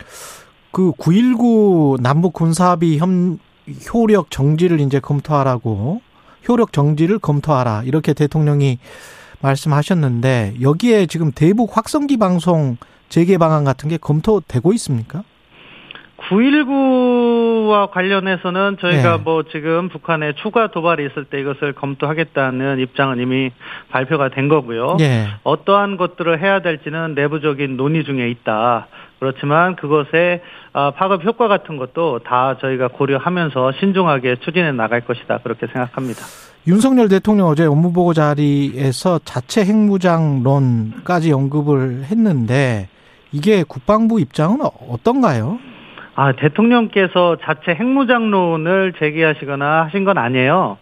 그 구일구 남북 군사합의 협 효력 정지를 이제 검토하라고 효력 정지를 검토하라 이렇게 대통령이 말씀하셨는데 여기에 지금 대북 확성기 방송 재개 방안 같은 게 검토되고 있습니까? 구일구와 관련해서는 저희가 네. 뭐 지금 북한에 추가 도발이 있을 때 이것을 검토하겠다는 입장은 이미 발표가 된 거고요. 네. 어떠한 것들을 해야 될지는 내부적인 논의 중에 있다. 그렇지만 그것의 파급 효과 같은 것도 다 저희가 고려하면서 신중하게 추진해 나갈 것이다. 그렇게 생각합니다. 윤석열 대통령 어제 업무보고 자리에서 자체 핵무장론까지 언급을 했는데 이게 국방부 입장은 어떤가요? 아, 대통령께서 자체 핵무장론을 제기하시거나 하신 건 아니에요.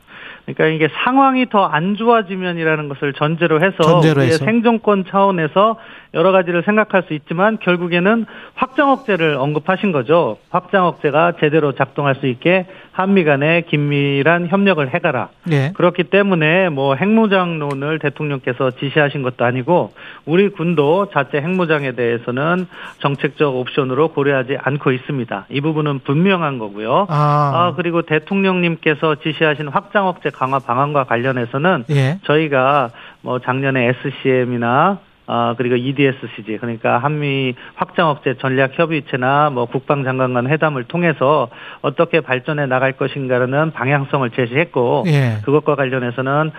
그러니까 이게 상황이 더 안 좋아지면이라는 것을 전제로 해서 전제로 우리의 해서. 생존권 차원에서 여러 가지를 생각할 수 있지만 결국에는 확장 억제를 언급하신 거죠. 확장 억제가 제대로 작동할 수 있게 한미 간의 긴밀한 협력을 해가라. 네. 그렇기 때문에 뭐 핵무장론을 대통령께서 지시하신 것도 아니고 우리 군도 자체 핵무장에 대해서는 정책적 옵션으로 고려하지 않고 있습니다. 이 부분은 분명한 거고요. 아, 아 그리고 대통령님께서 지시하신 확장 억제 강화 방안과 관련해서는 예. 저희가 뭐 작년에 에스씨엠이나 아, 그리고 이디에스씨지, 그러니까 한미 확장억제 전략협의체나 뭐 국방장관 간 회담을 통해서 어떻게 발전해 나갈 것인가라는 방향성을 제시했고, 예. 그것과 관련해서는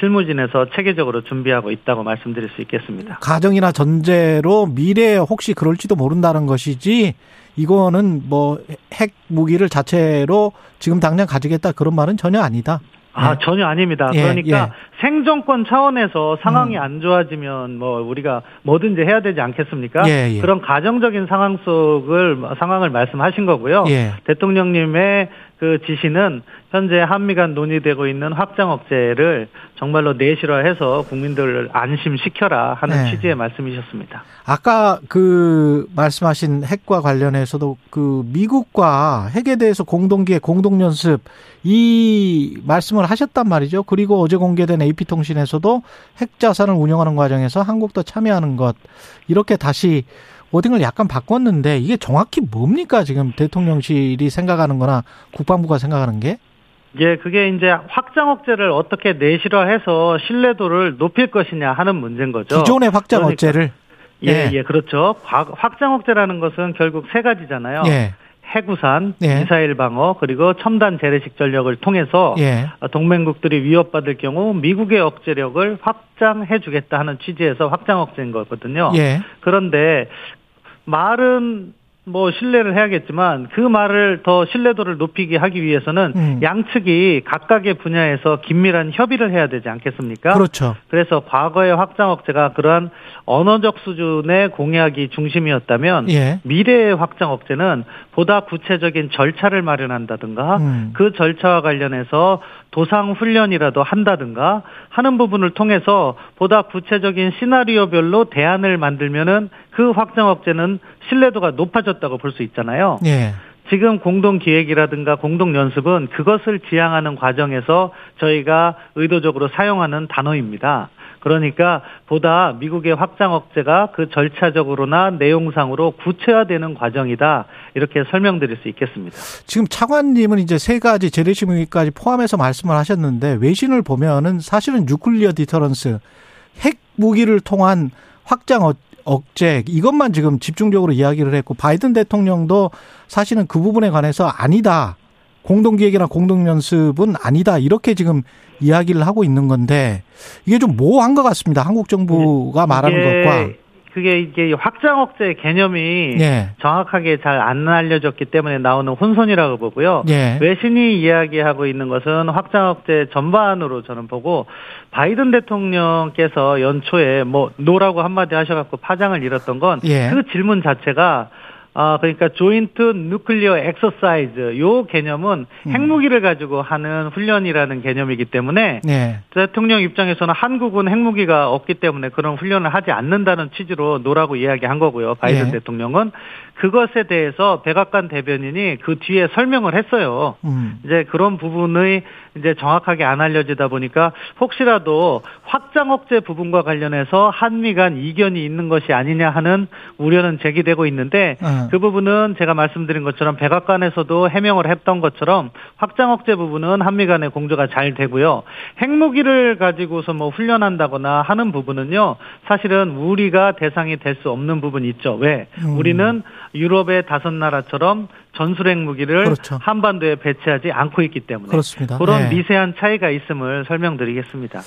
실무진에서 체계적으로 준비하고 있다고 말씀드릴 수 있겠습니다. 가정이나 전제로 미래에 혹시 그럴지도 모른다는 것이지, 이거는 뭐 핵무기를 자체로 지금 당장 가지겠다 그런 말은 전혀 아니다. 아, 네. 전혀 아닙니다. 예, 그러니까 예. 생존권 차원에서 상황이 음. 안 좋아지면 뭐 우리가 뭐든지 해야 되지 않겠습니까? 예, 예. 그런 가정적인 상황 속을 상황을 말씀하신 거고요. 예. 대통령님의 그 지시는 현재 한미 간 논의되고 있는 확장 억제를 정말로 내실화해서 국민들을 안심시켜라 하는 네. 취지의 말씀이셨습니다. 아까 그 말씀하신 핵과 관련해서도 그 미국과 핵에 대해서 공동기획, 공동연습 이 말씀을 하셨단 말이죠. 그리고 어제 공개된 에이피통신에서도 핵 자산을 운영하는 과정에서 한국도 참여하는 것 이렇게 다시 워딩을 약간 바꿨는데 이게 정확히 뭡니까? 지금 대통령실이 생각하는 거나 국방부가 생각하는 게? 예, 그게 이제 확장 억제를 어떻게 내실화해서 신뢰도를 높일 것이냐 하는 문제인 거죠. 기존의 확장 그러니까. 억제를? 예, 예, 예, 그렇죠. 확장 억제라는 것은 결국 세 가지잖아요. 예. 해구산, 예. 미사일 방어, 그리고 첨단 재래식 전력을 통해서 예. 동맹국들이 위협받을 경우 미국의 억제력을 확장해 주겠다 하는 취지에서 확장 억제인 거거든요. 예. 그런데 말은 뭐 신뢰를 해야겠지만 그 말을 더 신뢰도를 높이게 하기 위해서는 음. 양측이 각각의 분야에서 긴밀한 협의를 해야 되지 않겠습니까? 그렇죠. 그래서 과거의 확장 억제가 그러한 언어적 수준의 공약이 중심이었다면 예. 미래의 확장 억제는 보다 구체적인 절차를 마련한다든가 음. 그 절차와 관련해서 도상 훈련이라도 한다든가 하는 부분을 통해서 보다 구체적인 시나리오별로 대안을 만들면은 그 확장 억제는 신뢰도가 높아졌다고 볼 수 있잖아요. 예. 지금 공동기획이라든가 공동연습은 그것을 지향하는 과정에서 저희가 의도적으로 사용하는 단어입니다. 그러니까 보다 미국의 확장 억제가 그 절차적으로나 내용상으로 구체화되는 과정이다. 이렇게 설명드릴 수 있겠습니다. 지금 차관님은 이제 세 가지 재래식무기까지 포함해서 말씀을 하셨는데 외신을 보면은 사실은 뉴클리어 디터런스, 핵무기를 통한 확장 억 억제 이것만 지금 집중적으로 이야기를 했고 바이든 대통령도 사실은 그 부분에 관해서 아니다. 공동기획이나 공동연습은 아니다. 이렇게 지금 이야기를 하고 있는 건데 이게 좀 모호한 것 같습니다. 한국 정부가 말하는 예. 것과. 그게 이게 확장 억제 개념이 예. 정확하게 잘 안 알려졌기 때문에 나오는 혼선이라고 보고요. 예. 외신이 이야기하고 있는 것은 확장 억제 전반으로 저는 보고 바이든 대통령께서 연초에 뭐 노라고 한마디 하셔갖고 파장을 일었던 건 그 예. 질문 자체가 아 그러니까 조인트 뉴클리어 엑서사이즈 요 개념은 핵무기를 가지고 하는 훈련이라는 개념이기 때문에 네. 대통령 입장에서는 한국은 핵무기가 없기 때문에 그런 훈련을 하지 않는다는 취지로 노라고 이야기한 거고요. 바이든 네. 대통령은 그것에 대해서 백악관 대변인이 그 뒤에 설명을 했어요. 음. 이제 그런 부분의 이제 정확하게 안 알려지다 보니까 혹시라도 확장 억제 부분과 관련해서 한미 간 이견이 있는 것이 아니냐 하는 우려는 제기되고 있는데 음. 그 부분은 제가 말씀드린 것처럼 백악관에서도 해명을 했던 것처럼 확장 억제 부분은 한미 간의 공조가 잘 되고요. 핵무기를 가지고서 뭐 훈련한다거나 하는 부분은요. 사실은 우리가 대상이 될 수 없는 부분이 있죠. 왜? 음. 우리는 유럽의 다섯 나라처럼 전술핵 무기를 그렇죠. 한반도에 배치하지 않고 있기 때문에 그렇습니다. 그런 네. 미세한 차이가 있음을 설명드리겠습니다.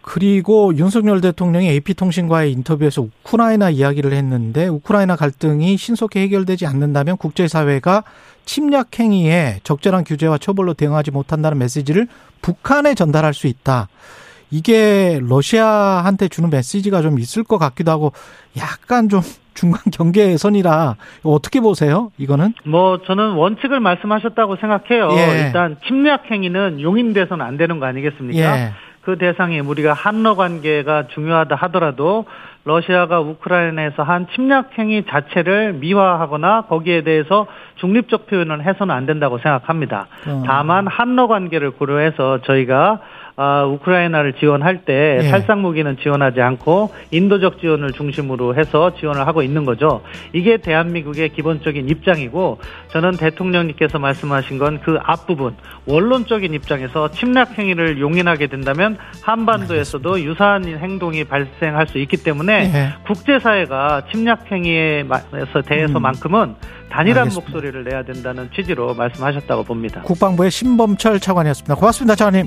그리고 윤석열 대통령이 에이피통신과의 인터뷰에서 우크라이나 이야기를 했는데 우크라이나 갈등이 신속히 해결되지 않는다면 국제사회가 침략 행위에 적절한 규제와 처벌로 대응하지 못한다는 메시지를 북한에 전달할 수 있다. 이게 러시아한테 주는 메시지가 좀 있을 것 같기도 하고 약간 좀 중간 경계선이라 어떻게 보세요? 이거는? 뭐 저는 원칙을 말씀하셨다고 생각해요. 예. 일단 침략 행위는 용인돼서는 안 되는 거 아니겠습니까? 예. 그 대상이 우리가 한러 관계가 중요하다 하더라도 러시아가 우크라이나에서 한 침략 행위 자체를 미화하거나 거기에 대해서 중립적 표현을 해서는 안 된다고 생각합니다. 음. 다만 한러 관계를 고려해서 저희가 아, 우크라이나를 지원할 때 예. 살상 무기는 지원하지 않고 인도적 지원을 중심으로 해서 지원을 하고 있는 거죠. 이게 대한민국의 기본적인 입장이고 저는 대통령님께서 말씀하신 건 그 앞부분 원론적인 입장에서 침략 행위를 용인하게 된다면 한반도에서도 유사한 행동이 발생할 수 있기 때문에 예. 국제사회가 침략 행위에 대해서만큼은 단일한 알겠습니다. 목소리를 내야 된다는 취지로 말씀하셨다고 봅니다. 국방부의 신범철 차관이었습니다. 고맙습니다, 차관님.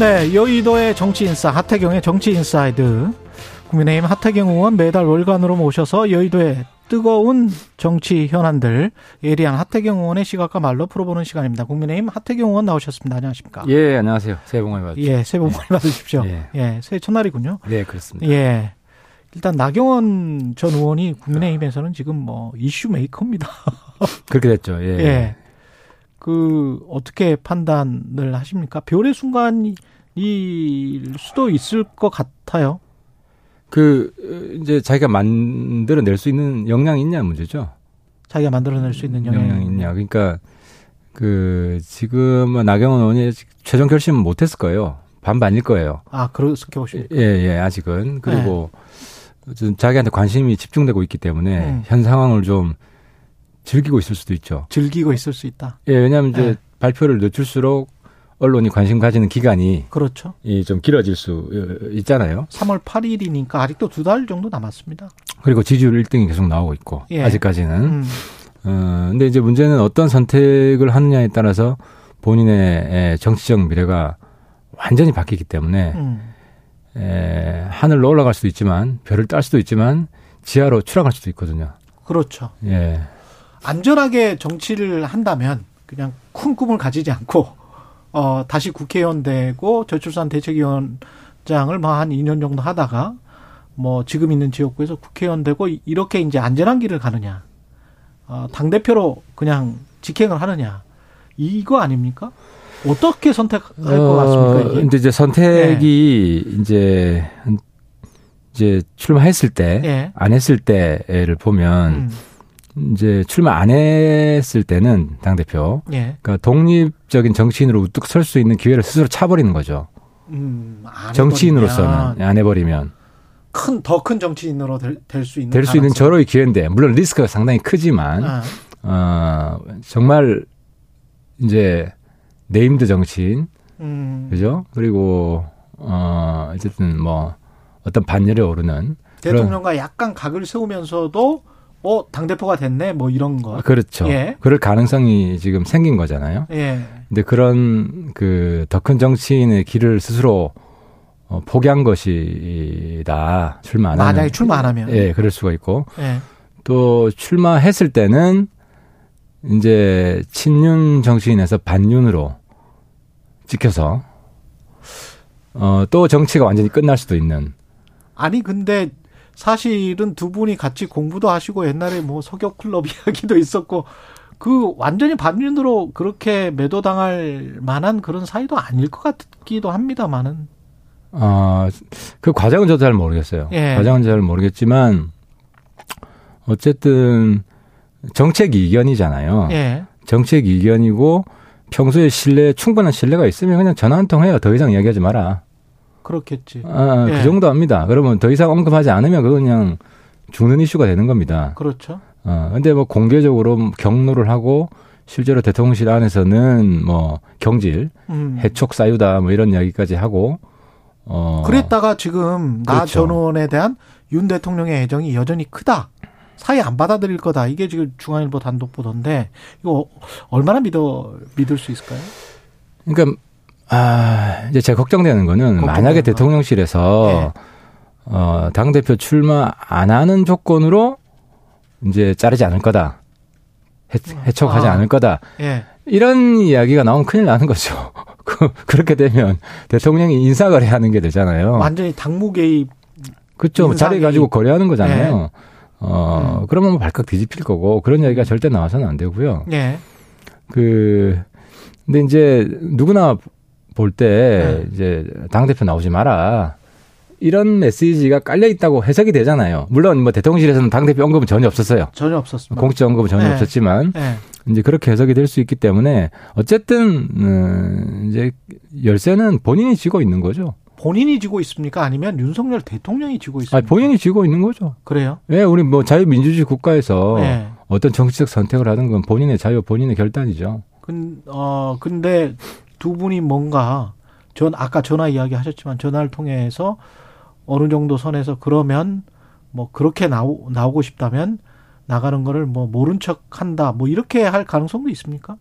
네, 여의도의 정치인사 하태경의 정치인사이드. 국민의힘 하태경 의원 매달 월간으로 모셔서 여의도의 뜨거운 정치 현안들 예리한 하태경 의원의 시각과 말로 풀어보는 시간입니다. 국민의힘 하태경 의원 나오셨습니다. 안녕하십니까? 예, 안녕하세요. 새해 복 많이 받으십시오. 예, 새해 복 많이 받으십시오. 예, 예 새해 첫날이군요. 네, 그렇습니다. 예. 일단 나경원 전 의원이 국민의힘에서는 지금 뭐 이슈 메이커입니다. 그렇게 됐죠. 예. 예. 그 어떻게 판단을 하십니까? 별의 순간일 수도 있을 것 같아요. 그 이제 자기가 만들어낼 수 있는 역량이 있냐 문제죠. 자기가 만들어낼 수 있는 역량이, 역량이 있냐. 그러니까 그 지금 나경원 의원이 최종 결심은 못했을 거예요. 반반일 거예요. 아, 그렇게 보십니까? 예, 예, 아직은. 그리고 네. 좀 자기한테 관심이 집중되고 있기 때문에 음. 현 상황을 좀 즐기고 있을 수도 있죠. 즐기고 있을 수 있다. 예, 왜냐하면 이제 네. 발표를 늦출수록 언론이 관심 가지는 기간이 그렇죠. 이 좀 길어질 수 있잖아요. 삼월 팔일이니까 아직도 두 달 정도 남았습니다. 그리고 지지율 일 등이 계속 나오고 있고 예. 아직까지는. 음. 어, 근데 이제 문제는 어떤 선택을 하느냐에 따라서 본인의 정치적 미래가 완전히 바뀌기 때문에 음. 에, 하늘로 올라갈 수도 있지만 별을 딸 수도 있지만 지하로 추락할 수도 있거든요. 그렇죠. 예. 안전하게 정치를 한다면 그냥 큰 꿈을 가지지 않고 어, 다시 국회의원 되고 저출산 대책위원장을 뭐 한 이 년 정도 하다가 뭐 지금 있는 지역구에서 국회의원 되고 이렇게 이제 안전한 길을 가느냐. 어, 당대표로 그냥 직행을 하느냐. 이거 아닙니까? 어떻게 선택할 어, 것 같습니까? 이게? 근데 이제 선택이 네. 이제, 이제 출마했을 때, 네. 안 했을 때를 보면, 음. 이제 출마 안 했을 때는 당대표, 네. 그러니까 독립적인 정치인으로 우뚝 설 수 있는 기회를 스스로 차버리는 거죠. 음, 안 정치인으로서는 안 해버리면. 큰, 더 큰 정치인으로 될, 될 수 있는. 될 수 있는 저로의 기회인데, 물론 리스크가 상당히 크지만, 아. 어, 정말 이제, 네임드 정치인, 음. 그죠? 그리고 어 어쨌든 뭐 어떤 반열에 오르는 대통령과 그런, 약간 각을 세우면서도 어 당 대표가 됐네 뭐 이런 거 그렇죠. 예. 그럴 가능성이 지금 생긴 거잖아요. 예. 근데 그런 그 더 큰 정치인의 길을 스스로 어, 포기한 것이다. 출마 안 하면 만약에 출마 안 하면 예, 그럴 수가 있고 예. 또 출마했을 때는 이제 친윤 정치인에서 반윤으로. 지켜서 어, 또 정치가 완전히 끝날 수도 있는. 아니 근데 사실은 두 분이 같이 공부도 하시고 옛날에 뭐 서격클럽 이야기도 있었고 그 완전히 반윤으로 그렇게 매도당할 만한 그런 사이도 아닐 것 같기도 합니다만은. 아, 그 과정은 저도 잘 모르겠어요. 예. 과정은 잘 모르겠지만 어쨌든 정책 이견이잖아요. 예. 정책 이견이고. 평소에 신뢰, 충분한 신뢰가 있으면 그냥 전화 한 통 해요. 더 이상 얘기하지 마라. 그렇겠지. 아, 예. 그 정도 합니다. 그러면 더 이상 언급하지 않으면 그건 그냥 죽는 이슈가 되는 겁니다. 그렇죠. 어, 근데 뭐 공개적으로 경로를 하고 실제로 대통령실 안에서는 뭐 경질, 음. 해촉 사유다 뭐 이런 이야기까지 하고. 어. 그랬다가 지금 나 그렇죠. 전원에 대한 윤 대통령의 애정이 여전히 크다. 사회 안 받아들일 거다. 이게 지금 중앙일보 단독 보던데 이거 얼마나 믿어 믿을 수 있을까요? 그러니까 아, 이제 제가 걱정되는 거는 만약에 거. 대통령실에서 네. 어, 당 대표 출마 안 하는 조건으로 이제 자르지 않을 거다. 해, 해촉하지 아. 않을 거다. 네. 이런 이야기가 나오면 큰일 나는 거죠. 그렇게 되면 대통령이 인사 거래하는 게 되잖아요. 완전히 당무 개입. 그렇죠. 자리 가지고 거래하는 거잖아요. 네. 어, 음. 그러면 뭐 발칵 뒤집힐 거고, 그런 이야기가 절대 나와서는 안 되고요. 네. 그, 근데 이제 누구나 볼 때, 네. 이제 당대표 나오지 마라. 이런 메시지가 깔려 있다고 해석이 되잖아요. 물론 뭐 대통령실에서는 당대표 언급은 전혀 없었어요. 전혀 없었습니다. 공적 언급은 전혀 네. 없었지만, 네. 이제 그렇게 해석이 될 수 있기 때문에, 어쨌든, 음, 이제 열쇠는 본인이 쥐고 있는 거죠. 본인이 지고 있습니까? 아니면 윤석열 대통령이 지고 있습니까? 아니, 본인이 지고 있는 거죠. 그래요? 예, 우리 뭐 자유민주주의 국가에서 네. 어떤 정치적 선택을 하는 건 본인의 자유, 본인의 결단이죠. 근, 어, 근데 두 분이 뭔가 전 아까 전화 이야기 하셨지만 전화를 통해서 어느 정도 선에서 그러면 뭐 그렇게 나오, 나오고 싶다면 나가는 거를 뭐 모른 척 한다. 뭐 이렇게 할 가능성도 있습니까?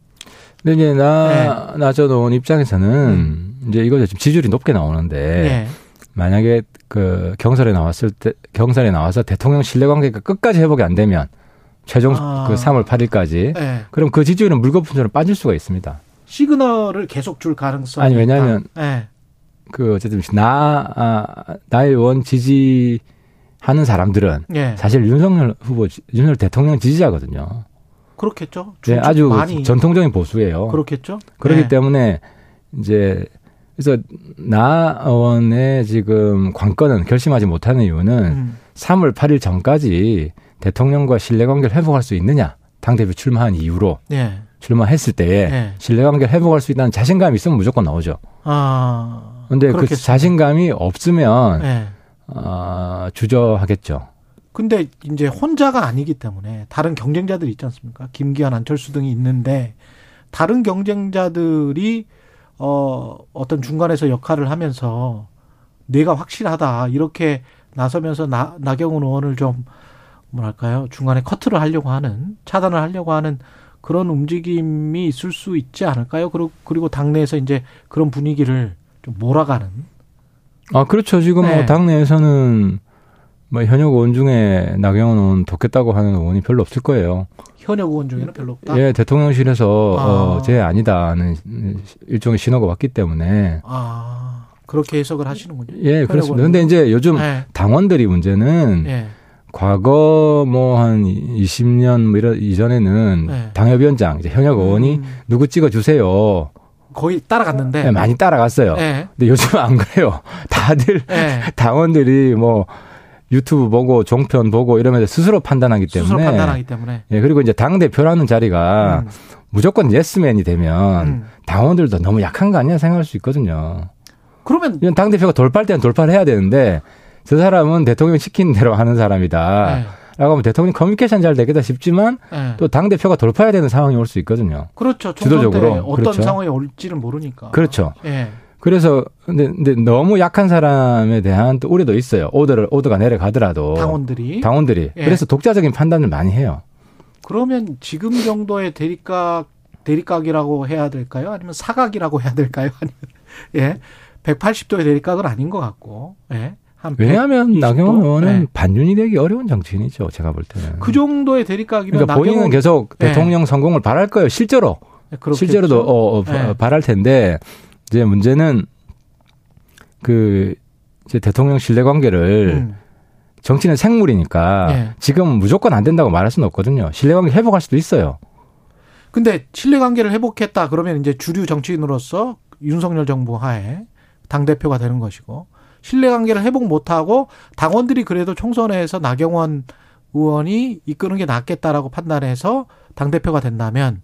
근데 이제 나, 네. 나 전 의원 입장에서는 음. 이제 이거죠. 지금 지지율이 높게 나오는데 네. 만약에 그 경선에 나왔을 때 경선에 나와서 대통령 신뢰관계가 끝까지 회복이 안 되면 최종 아. 그 삼월 팔일까지 네. 그럼 그 지지율은 물거품처럼 빠질 수가 있습니다. 시그널을 계속 줄 가능성이 아니 왜냐하면 네. 그 어쨌든 나 아, 나의 의원 지지하는 사람들은 네. 사실 윤석열 후보 윤석열 대통령 지지자거든요. 그렇겠죠. 네, 아주 많이. 전통적인 보수예요. 그렇겠죠. 그렇기 네. 때문에 이제. 그래서 나 의원의 지금 관건은 결심하지 못하는 이유는 음. 삼월 팔일 전까지 대통령과 신뢰관계를 회복할 수 있느냐. 당대표 출마한 이후로 네. 출마했을 때에 네. 신뢰관계를 회복할 수 있다는 자신감이 있으면 무조건 나오죠. 아. 근데 그 자신감이 없으면 네. 어, 주저하겠죠. 근데 이제 혼자가 아니기 때문에 다른 경쟁자들이 있지 않습니까? 김기현, 안철수 등이 있는데 다른 경쟁자들이 어, 어떤 중간에서 역할을 하면서 내가 확실하다 이렇게 나서면서 나, 나경원 의원을 좀 뭐랄까요? 중간에 커트를 하려고 하는, 차단을 하려고 하는 그런 움직임이 있을 수 있지 않을까요? 그리고, 그리고 당내에서 이제 그런 분위기를 좀 몰아가는. 아, 그렇죠. 지금 네. 뭐 당내에서는 뭐 현역 의원 중에 나경원 의원 돕겠다고 하는 의원이 별로 없을 거예요. 현역 의원 중에는 별로 없다? 예, 대통령실에서 아. 어, 쟤 아니다는 일종의 신호가 왔기 때문에. 아, 그렇게 해석을 하시는군요. 예, 그렇습니다. 그런데 이제 요즘 네. 당원들이 문제는 네. 과거 뭐 한 이십 년 뭐 이런 이전에는 네. 당협위원장, 이제 현역 의원이 음. 누구 찍어주세요. 거의 따라갔는데. 네, 많이 따라갔어요. 네. 근데 요즘 안 그래요. 다들 네. 당원들이 뭐 유튜브 보고 종편 보고 이러면서 스스로 판단하기 때문에. 스스로 판단하기 때문에. 예, 그리고 이제 당대표라는 자리가 음. 무조건 예스맨이 되면 음. 당원들도 너무 약한 거 아니야 생각할 수 있거든요. 그러면. 당대표가 돌파할 때는 돌파해야 되는데 저 사람은 대통령 시키는 대로 하는 사람이다. 네. 라고 하면 대통령 커뮤니케이션 잘 되겠다 싶지만 네. 또 당대표가 돌파해야 되는 상황이 올 수 있거든요. 그렇죠. 주도적으로. 어떤 그렇죠. 상황이 올지를 모르니까. 그렇죠. 네. 그래서 근데, 근데 너무 약한 사람에 대한 또 우려도 있어요. 오더를, 오더가 내려가더라도. 당원들이. 당원들이. 네. 그래서 독자적인 판단을 많이 해요. 그러면 지금 정도의 대립각, 대립각이라고 해야 될까요? 아니면 사각이라고 해야 될까요? 아니면, 예. 백팔십 도의 대립각은 아닌 것 같고. 예. 왜냐하면 나경원 의원은 네. 반윤이 되기 어려운 정치인이죠. 제가 볼 때는. 그 정도의 대립각이면 그러니까 나경원... 본인은 계속 네. 대통령 성공을 바랄 거예요. 실제로. 네, 실제로도 어, 어, 네. 바랄 텐데 이제 문제는 그 이제 대통령 신뢰관계를 음. 정치는 생물이니까 네. 지금 무조건 안 된다고 말할 수는 없거든요. 신뢰관계 회복할 수도 있어요. 근데 신뢰관계를 회복했다 그러면 이제 주류 정치인으로서 윤석열 정부 하에 당대표가 되는 것이고 신뢰관계를 회복 못하고 당원들이 그래도 총선에서 나경원 의원이 이끄는 게 낫겠다라고 판단해서 당대표가 된다면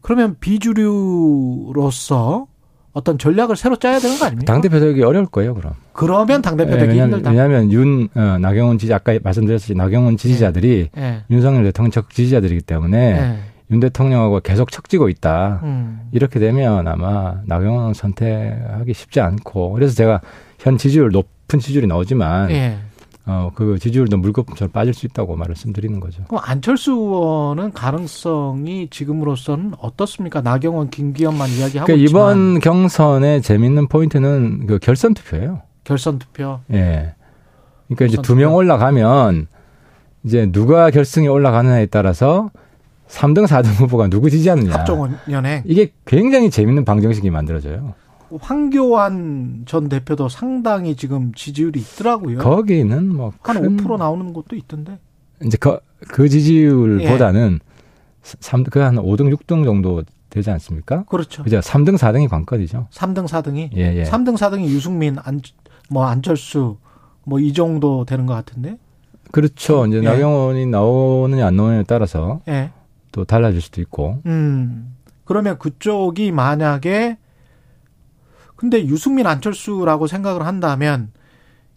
그러면 비주류로서 어떤 전략을 새로 짜야 되는 거 아닙니까? 당대표 되기 어려울 거예요. 그럼. 그러면 당대표 되기 네, 힘들다. 왜냐하면 윤 어, 나경원 지지 아까 말씀드렸듯이 나경원 지지자들이 네, 네. 윤석열 대통령 지지자들이기 때문에 네. 윤 대통령하고 계속 척지고 있다. 음. 이렇게 되면 아마 나경원 선택하기 쉽지 않고 그래서 제가 현 지지율 높은 지지율이 나오지만 예. 어, 그 지지율도 물거품처럼 빠질 수 있다고 말씀드리는 거죠. 그럼 안철수 의원은 가능성이 지금으로서는 어떻습니까? 나경원, 김기현만 이야기하고 그러니까 있지만. 이번 경선의 재미있는 포인트는 그 결선 투표예요. 결선 투표. 예. 그러니까 이제 두 명 올라가면 이제 누가 결승에 올라가느냐에 따라서 삼 등, 사 등 후보가 누구 지지하느냐. 합종연행. 이게 굉장히 재미있는 방정식이 만들어져요. 황교안 전 대표도 상당히 지금 지지율이 있더라고요. 거기는 뭐 한 오 퍼센트 나오는 것도 있던데. 이제 그, 그 지지율보다는 예. 그 한 오 등, 육 등 정도 되지 않습니까? 그렇죠. 그죠. 삼 등, 사 등이 관건이죠. 삼 등, 사 등이. 예, 예. 삼 등, 사 등이 유승민, 안, 뭐 안철수 뭐 이 정도 되는 것 같은데. 그렇죠. 이제 예. 나경원이 나오느냐 안 나오느냐에 따라서 예. 또 달라질 수도 있고. 음. 그러면 그쪽이 만약에 근데 유승민 안철수라고 생각을 한다면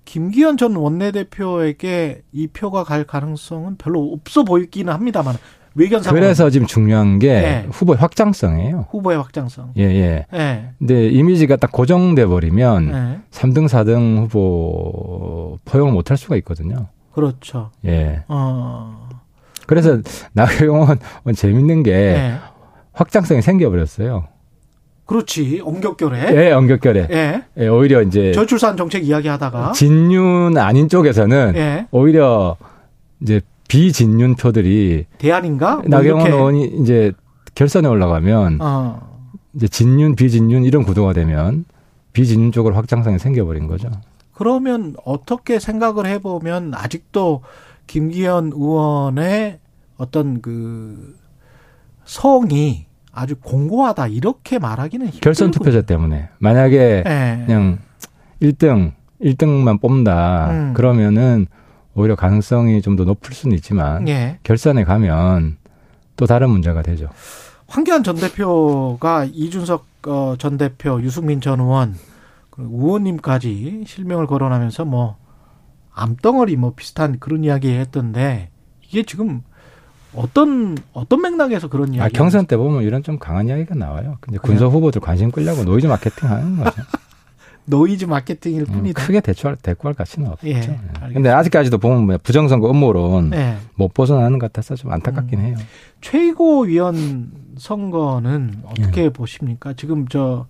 김기현 전 원내대표에게 이 표가 갈 가능성은 별로 없어 보이기는 합니다만 외견상으로 그래서 지금 중요한 게 네. 후보의 확장성이에요. 후보의 확장성. 예예. 예. 네. 근데 이미지가 딱 고정돼 버리면 네. 삼 등 사등 후보 포용을 못할 수가 있거든요. 그렇죠. 예. 어. 그래서 나경원 재밌는 게 네. 확장성이 생겨버렸어요. 그렇지. 엉겹결에. 예, 엉겹결에. 예. 예, 오히려 이제. 저출산 정책 이야기 하다가. 진윤 아닌 쪽에서는. 예. 오히려 이제 비진윤 표들이. 대안인가? 나경원 의원이 이제 결선에 올라가면. 어. 이제 진윤, 비진윤 이런 구도가 되면 비진윤 쪽으로 확장성이 생겨버린 거죠. 그러면 어떻게 생각을 해보면 아직도 김기현 의원의 어떤 그 성이 아주 공고하다 이렇게 말하기는 힘들고 결선 투표자 때문에 만약에 네. 그냥 일 등 일 등만 뽑는다 음. 그러면은 오히려 가능성이 좀 더 높을 수는 있지만 네. 결선에 가면 또 다른 문제가 되죠. 황교안 전 대표가 이준석 전 대표, 유승민 전 의원 의원님까지 실명을 거론하면서 뭐 암덩어리 뭐 비슷한 그런 이야기 했던데 이게 지금 어떤 어떤 맥락에서 그런 이야기? 아, 경선 때 보면 이런 좀 강한 이야기가 나와요. 근데 군소 후보들 관심 끌려고 노이즈 마케팅하는 거죠. 노이즈 마케팅일 뿐이다. 음, 크게 대처할, 대꾸할 가치는 없죠. 예, 근데 아직까지도 보면 부정선거 음모론 예. 못 벗어나는 것 같아서 좀 안타깝긴 음, 해요. 최고위원 선거는 어떻게 예. 보십니까? 지금 저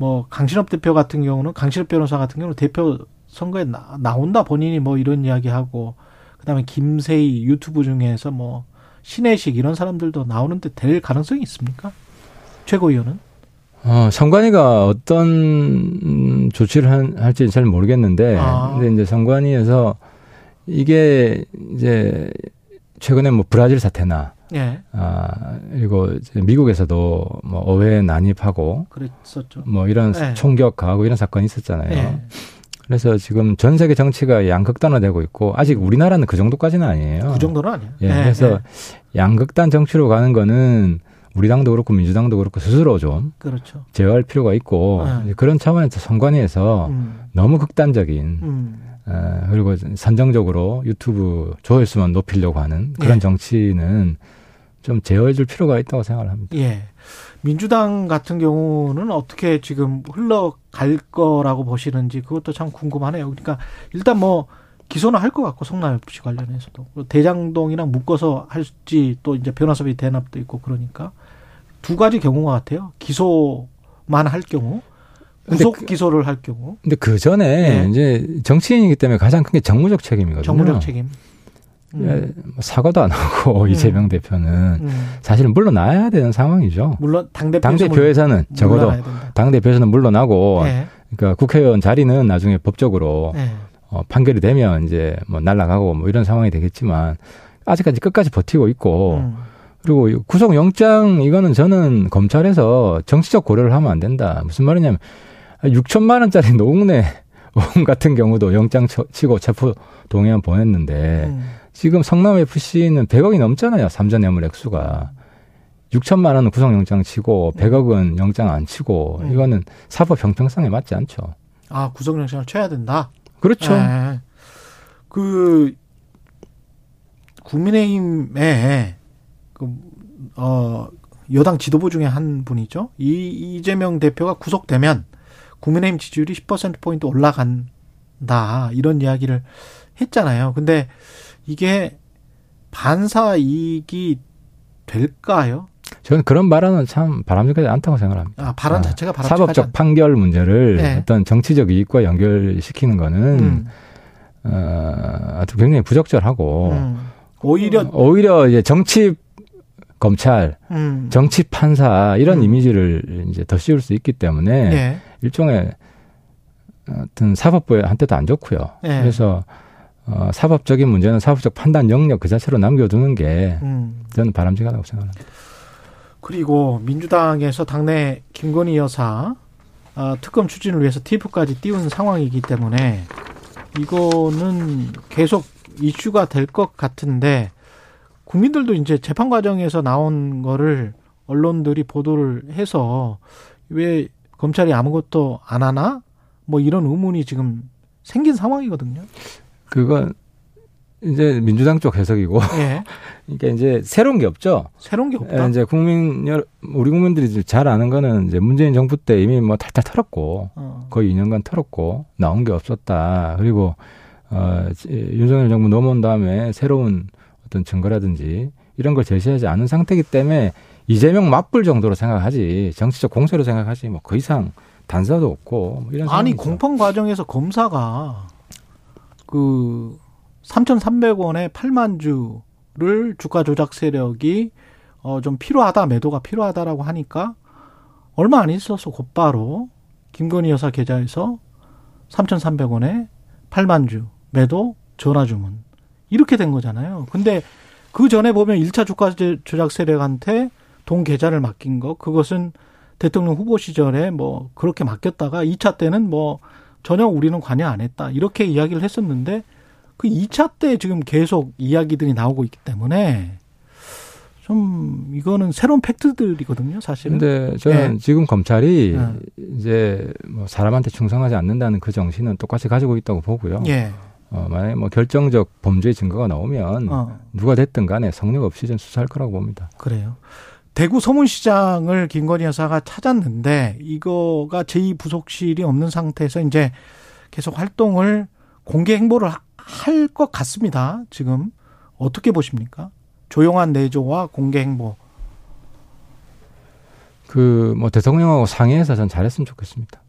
뭐 강신업 대표 같은 경우는 강신업 변호사 같은 경우는 대표 선거에 나, 나온다 본인이 뭐 이런 이야기하고 그다음에 김세희 유튜브 중에서 뭐 신혜식 이런 사람들도 나오는데 될 가능성이 있습니까? 최고위원은? 어, 선관위가 어떤 조치를 한, 할지 잘 모르겠는데, 아. 근데 이제 선관위에서 이게 이제 최근에 뭐 브라질 사태나, 예. 아, 그리고 이제 미국에서도 뭐 어회 난입하고, 그랬었죠. 뭐 이런 예. 총격 가하고 이런 사건이 있었잖아요. 예. 그래서 지금 전 세계 정치가 양극단화되고 있고, 아직 우리나라는 그 정도까지는 아니에요. 그 정도는 아니에요. 예, 예. 그래서 예. 양극단 정치로 가는 거는 우리 당도 그렇고 민주당도 그렇고 스스로 좀 그렇죠. 제어할 필요가 있고 네. 그런 차원에서 선관위에서 음. 너무 극단적인 음. 어, 그리고 선정적으로 유튜브 조회수만 높이려고 하는 그런 예. 정치는 좀 제어해 줄 필요가 있다고 생각을 합니다. 예. 민주당 같은 경우는 어떻게 지금 흘러갈 거라고 보시는지 그것도 참 궁금하네요. 그러니까 일단 뭐 기소는 할 것 같고 성남에프씨 관련해서도 대장동이랑 묶어서 할지 또 이제 변호사비 대납도 있고 그러니까 두 가지 경우가 같아요. 기소만 할 경우, 구속 그, 기소를 할 경우. 근데 그 전에 네. 이제 정치인이기 때문에 가장 큰 게 정무적 책임이거든요. 정무적 책임. 음. 사과도 안 하고 음. 이재명 대표는 음. 사실은 물러나야 되는 상황이죠. 물론 당대표 당대표에서는 적어도 당대표에서는 물러나고 네. 그러니까 국회의원 자리는 나중에 법적으로. 네. 어, 판결이 되면 이제 뭐 날아가고 뭐 이런 상황이 되겠지만 아직까지 끝까지 버티고 있고 음. 그리고 구속영장 이거는 저는 검찰에서 정치적 고려를 하면 안 된다. 무슨 말이냐면 육천만 원짜리 노웅래 의원 같은 경우도 영장 치고 체포 동의안 보냈는데 음. 지금 성남에프씨는 백억이 넘잖아요. 삼전 뇌물 액수가. 육천만 원은 구속영장 치고 백억은 영장 안 치고 음. 이거는 사법 형평성에 맞지 않죠. 아, 구속영장을 쳐야 된다? 그렇죠. 네. 그 국민의힘의 그 어 여당 지도부 중에 한 분이죠. 이 이재명 대표가 구속되면 국민의힘 지지율이 십 퍼센트 포인트 올라간다. 이런 이야기를 했잖아요. 근데 이게 반사 이익이 될까요? 저는 그런 발언은 참 바람직하지 않다고 생각합니다. 아, 발언 자체가 바람직하지 않다. 사법적 판결 문제를 네. 어떤 정치적 이익과 연결시키는 거는 음. 어, 굉장히 부적절하고 음. 오히려 어, 오히려 이제 정치 검찰, 음. 정치 판사 이런 음. 이미지를 이제 더 씌울 수 있기 때문에 네. 일종의 어떤 사법부한테도 안 좋고요. 네. 그래서 어, 사법적인 문제는 사법적 판단 영역 그 자체로 남겨두는 게 음. 저는 바람직하다고 생각합니다. 그리고 민주당에서 당내 김건희 여사 아, 특검 추진을 위해서 티프까지 띄운 상황이기 때문에 이거는 계속 이슈가 될 것 같은데 국민들도 이제 재판 과정에서 나온 거를 언론들이 보도를 해서 왜 검찰이 아무것도 안 하나? 뭐 이런 의문이 지금 생긴 상황이거든요. 그건 이제 민주당 쪽 해석이고, 예. 그러니까 이제 새로운 게 없죠. 새로운 게 없다. 이제 국민 우리 국민들이 잘 아는 거는 이제 문재인 정부 때 이미 뭐 탈탈 털었고 어. 거의 이 년간 털었고 나온 게 없었다. 그리고 어, 윤석열 정부 넘어온 다음에 새로운 어떤 증거라든지 이런 걸 제시하지 않은 상태이기 때문에 이재명 맞불 정도로 생각하지 정치적 공세로 생각하지 뭐 그 이상 단서도 없고 뭐 이런. 아니 상황이죠. 공판 과정에서 검사가 그. 삼천삼백 원에 팔만 주를 주가 조작 세력이 어 좀 필요하다, 매도가 필요하다라고 하니까 얼마 안 있어서 곧바로 김건희 여사 계좌에서 삼천삼백 원에 팔만 주, 매도, 전화 주문 이렇게 된 거잖아요. 근데 그 전에 보면 일 차 주가 조작 세력한테 돈 계좌를 맡긴 거 그것은 대통령 후보 시절에 뭐 그렇게 맡겼다가 이 차 때는 뭐 전혀 우리는 관여 안 했다 이렇게 이야기를 했었는데 그 이 차 때 지금 계속 이야기들이 나오고 있기 때문에 좀 이거는 새로운 팩트들이거든요, 사실은. 근데 저는 예. 지금 검찰이 예. 이제 뭐 사람한테 충성하지 않는다는 그 정신은 똑같이 가지고 있다고 보고요. 예. 어, 만약에 뭐 결정적 범죄 증거가 나오면 어. 누가 됐든 간에 성역 없이 전 수사할 거라고 봅니다. 그래요. 대구 서문시장을 김건희 여사가 찾았는데 이거가 제이 부속실이 없는 상태에서 이제 계속 활동을 공개 행보를 할 것 같습니다. 지금 어떻게 보십니까? 조용한 내조와 공개 행보. 그 뭐 대통령하고 상의해서 전 잘했으면 좋겠습니다.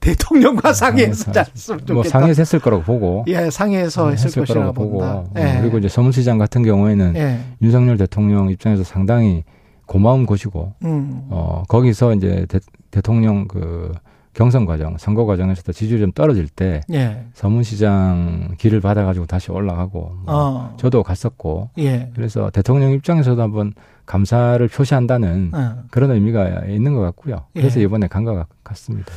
대통령과 상의해서 잘했으면 좋겠다. 뭐 상의해서 했을 거라고 보고. 예, 상의해서 했을, 했을 것이라고 보고. 예. 그리고 이제 서문시장 같은 경우에는 예. 윤석열 대통령 입장에서 상당히 고마운 곳이고, 음. 어, 거기서 이제 대, 대통령 그 경선 과정, 선거 과정에서도 지지율이 좀 떨어질 때, 예. 서문시장 길을 받아가지고 다시 올라가고, 뭐 어. 저도 갔었고, 예. 그래서 대통령 입장에서도 한번 감사를 표시한다는 어. 그런 의미가 있는 것 같고요. 그래서 예. 이번에 간 것 같습니다.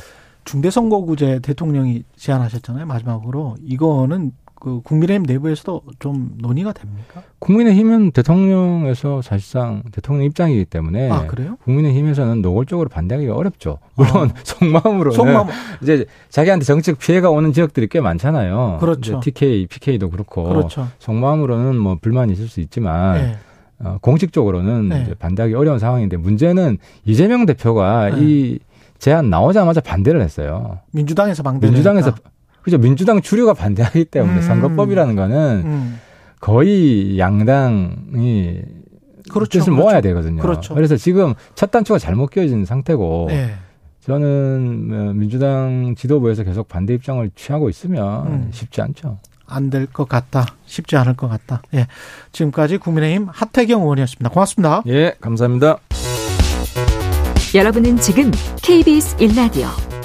중대선거구제 대통령이 제안하셨잖아요, 마지막으로. 이거는 그 국민의힘 내부에서도 좀 논의가 됩니까? 국민의힘은 대통령에서 사실상 대통령 입장이기 때문에 아, 그래요? 국민의힘에서는 노골적으로 반대하기가 어렵죠. 물론 아. 속마음으로는 속마음. 이제 자기한테 정책 피해가 오는 지역들이 꽤 많잖아요. 그렇죠. 티케이, 피케이도 그렇고 그렇죠. 속마음으로는 뭐 불만이 있을 수 있지만 네. 어, 공식적으로는 네. 이제 반대하기 어려운 상황인데 문제는 이재명 대표가 네. 이 제안 나오자마자 반대를 했어요. 민주당에서 반대를 민주당에서 했다. 그죠. 민주당 주류가 반대하기 때문에 음. 선거법이라는 거는 음. 거의 양당이 그렇죠, 뜻을 그렇죠. 모아야 되거든요. 그렇죠. 그래서 지금 첫 단추가 잘못 끼워진 상태고 네. 저는 민주당 지도부에서 계속 반대 입장을 취하고 있으면 음. 쉽지 않죠. 안 될 것 같다. 쉽지 않을 것 같다. 예. 지금까지 국민의힘 하태경 의원이었습니다. 고맙습니다. 예, 감사합니다. 여러분은 지금 케이비에스 일 라디오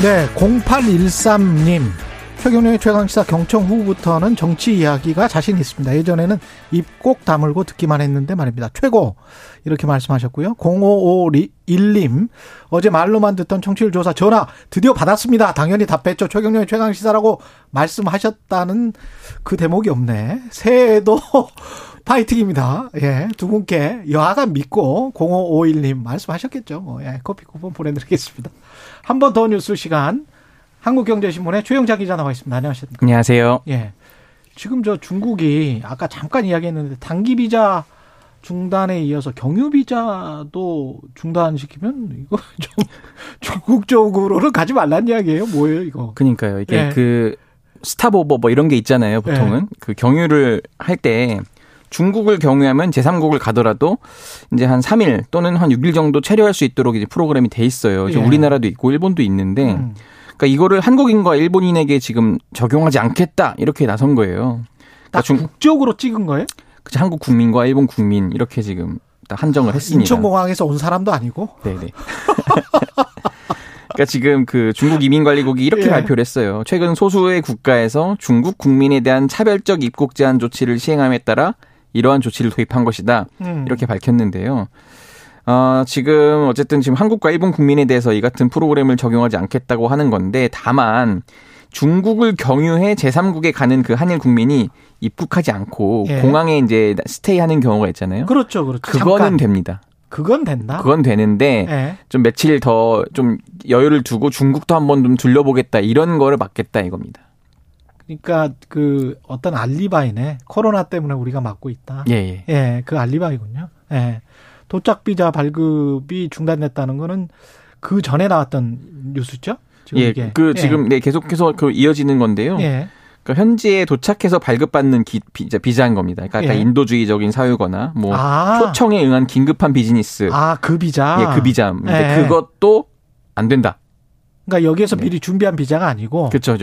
네, 공팔일삼 님 최경영의 최강시사 경청 후부터는 정치 이야기가 자신 있습니다. 예전에는 입 꼭 다물고 듣기만 했는데 말입니다. 최고 이렇게 말씀하셨고요. 공오오일 님 어제 말로만 듣던 청취율 조사 전화 드디어 받았습니다. 당연히 답했죠. 최경영의 최강시사라고 말씀하셨다는 그 대목이 없네. 새해에도 파이팅입니다. 예, 두 분께 여하간 믿고 공오오일 님 말씀하셨겠죠. 뭐, 예, 커피 쿠폰 보내드리겠습니다. 한 번 더 뉴스 시간 한국경제신문의 최영자 기자 나와 있습니다. 안녕하십니까? 안녕하세요. 예, 지금 저 중국이 아까 잠깐 이야기했는데 단기 비자 중단에 이어서 경유 비자도 중단시키면 이거 좀 중국 쪽으로는 가지 말란 이야기예요. 뭐예요 이거? 그러니까요. 이게 예. 그 스탑오버 뭐 이런 게 있잖아요. 보통은 예. 그 경유를 할 때. 중국을 경유하면 제삼국을 가더라도 이제 한 삼 일 또는 한 육 일 정도 체류할 수 있도록 이제 프로그램이 돼 있어요. 그래서 예. 우리나라도 있고 일본도 있는데 음. 그러니까 이거를 한국인과 일본인에게 지금 적용하지 않겠다 이렇게 나선 거예요. 그러니까 중... 국적으로 찍은 거예요? 그치, 한국 국민과 일본 국민 이렇게 지금 딱 한정을 했습니다. 인천공항에서 온 사람도 아니고? 네네. 그러니까 지금 그 중국 이민관리국이 이렇게 예. 발표를 했어요. 최근 소수의 국가에서 중국 국민에 대한 차별적 입국 제한 조치를 시행함에 따라 이러한 조치를 도입한 것이다. 음. 이렇게 밝혔는데요. 어, 지금 어쨌든 지금 한국과 일본 국민에 대해서 이 같은 프로그램을 적용하지 않겠다고 하는 건데 다만 중국을 경유해 제삼국에 가는 그 한일 국민이 입국하지 않고 예. 공항에 이제 스테이하는 경우가 있잖아요. 그렇죠, 그렇죠. 그거는 잠깐. 됩니다. 그건 된다. 그건 되는데 예. 좀 며칠 더 좀 여유를 두고 중국도 한번 좀 둘러보겠다 이런 거를 막겠다 이겁니다. 그러니까 그 어떤 알리바이네. 코로나 때문에 우리가 막고 있다. 예, 예. 예, 그 알리바이군요. 예. 도착 비자 발급이 중단됐다는 거는 그 전에 나왔던 뉴스죠? 지금 예, 이게. 그 예. 지금 네, 계속해서 그 이어지는 건데요. 예. 그러니까 현지에 도착해서 발급받는 기, 비자, 비자인 겁니다. 그러니까 예. 인도주의적인 사유거나 뭐 아. 초청에 응한 긴급한 비즈니스. 아, 그 비자. 예, 그 비자인데 예. 그것도 안 된다. 그러니까 여기에서 네. 미리 준비한 비자가 아니고 그렇죠.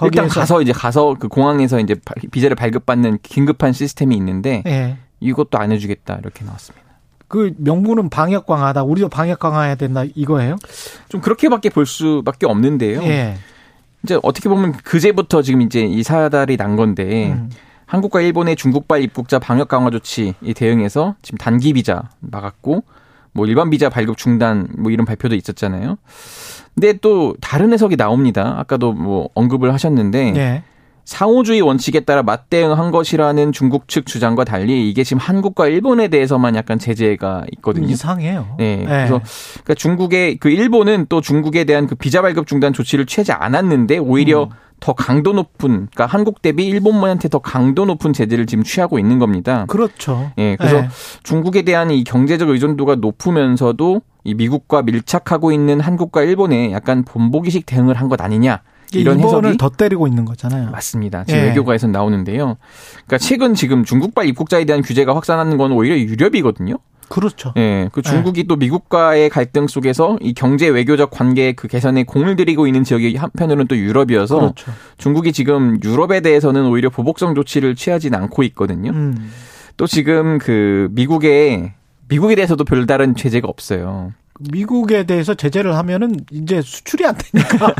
일단 가서 이제 가서 그 공항에서 이제 비자를 발급받는 긴급한 시스템이 있는데 네. 이것도 안 해주겠다 이렇게 나왔습니다. 그 명분은 방역 강화다. 우리도 방역 강화해야 된다 이거예요? 좀 그렇게밖에 볼 수밖에 없는데요. 예. 이제 어떻게 보면 그제부터 지금 이제 이 사달이 난 건데 음. 한국과 일본의 중국발 입국자 방역 강화 조치에 대응해서 지금 단기 비자 막았고 뭐 일반 비자 발급 중단 뭐 이런 발표도 있었잖아요. 근데 또 다른 해석이 나옵니다. 아까도 뭐 언급을 하셨는데 예. 상호주의 원칙에 따라 맞대응한 것이라는 중국 측 주장과 달리 이게 지금 한국과 일본에 대해서만 약간 제재가 있거든요. 이상해요. 네, 네. 그래서 그러니까 중국의 그 일본은 또 중국에 대한 그 비자 발급 중단 조치를 취하지 않았는데 오히려 음. 더 강도 높은, 그러니까 한국 대비 일본한테 더 강도 높은 제재를 지금 취하고 있는 겁니다. 그렇죠. 예, 그래서 네. 중국에 대한 이 경제적 의존도가 높으면서도 이 미국과 밀착하고 있는 한국과 일본에 약간 본보기식 대응을 한 것 아니냐. 이런 일본을 해석이 더 때리고 있는 거잖아요. 맞습니다. 지금 예. 외교가에서 나오는데요. 그러니까 최근 지금 중국발 입국자에 대한 규제가 확산하는 건 오히려 유럽이거든요. 그렇죠. 예, 그 중국이 예. 또 미국과의 갈등 속에서 이 경제 외교적 관계 그 개선에 공을 들이고 있는 지역이 한편으로는 또 유럽이어서 그렇죠. 중국이 지금 유럽에 대해서는 오히려 보복성 조치를 취하진 않고 있거든요. 음. 또 지금 그 미국에 미국에 대해서도 별다른 제재가 없어요. 미국에 대해서 제재를 하면은 이제 수출이 안 되니까.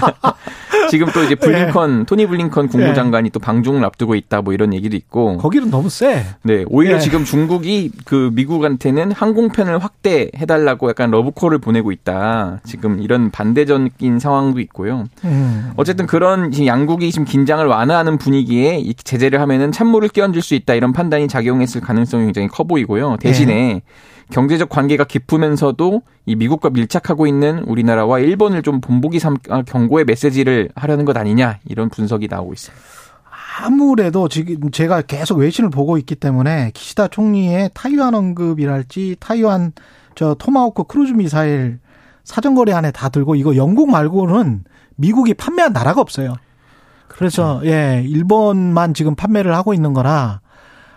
지금 또 이제 블링컨, 네. 토니 블링컨 국무장관이 네. 또 방중을 앞두고 있다 뭐 이런 얘기도 있고. 거기는 너무 세. 네. 오히려 네. 지금 중국이 그 미국한테는 항공편을 확대해달라고 약간 러브콜을 보내고 있다. 지금 이런 반대적인 상황도 있고요. 음. 어쨌든 그런 지금 양국이 지금 긴장을 완화하는 분위기에 이 제재를 하면은 찬물을 끼얹을 수 있다 이런 판단이 작용했을 가능성이 굉장히 커 보이고요. 대신에. 네. 경제적 관계가 깊으면서도 이 미국과 밀착하고 있는 우리나라와 일본을 좀 본보기 삼 경고의 메시지를 하려는 것 아니냐 이런 분석이 나오고 있어요. 아무래도 지금 제가 계속 외신을 보고 있기 때문에 기시다 총리의 타이완 언급이랄지 타이완 저 토마호크 크루즈 미사일 사정거리 안에 다 들고 이거 영국 말고는 미국이 판매한 나라가 없어요. 그래서 그렇죠. 예, 일본만 지금 판매를 하고 있는 거라.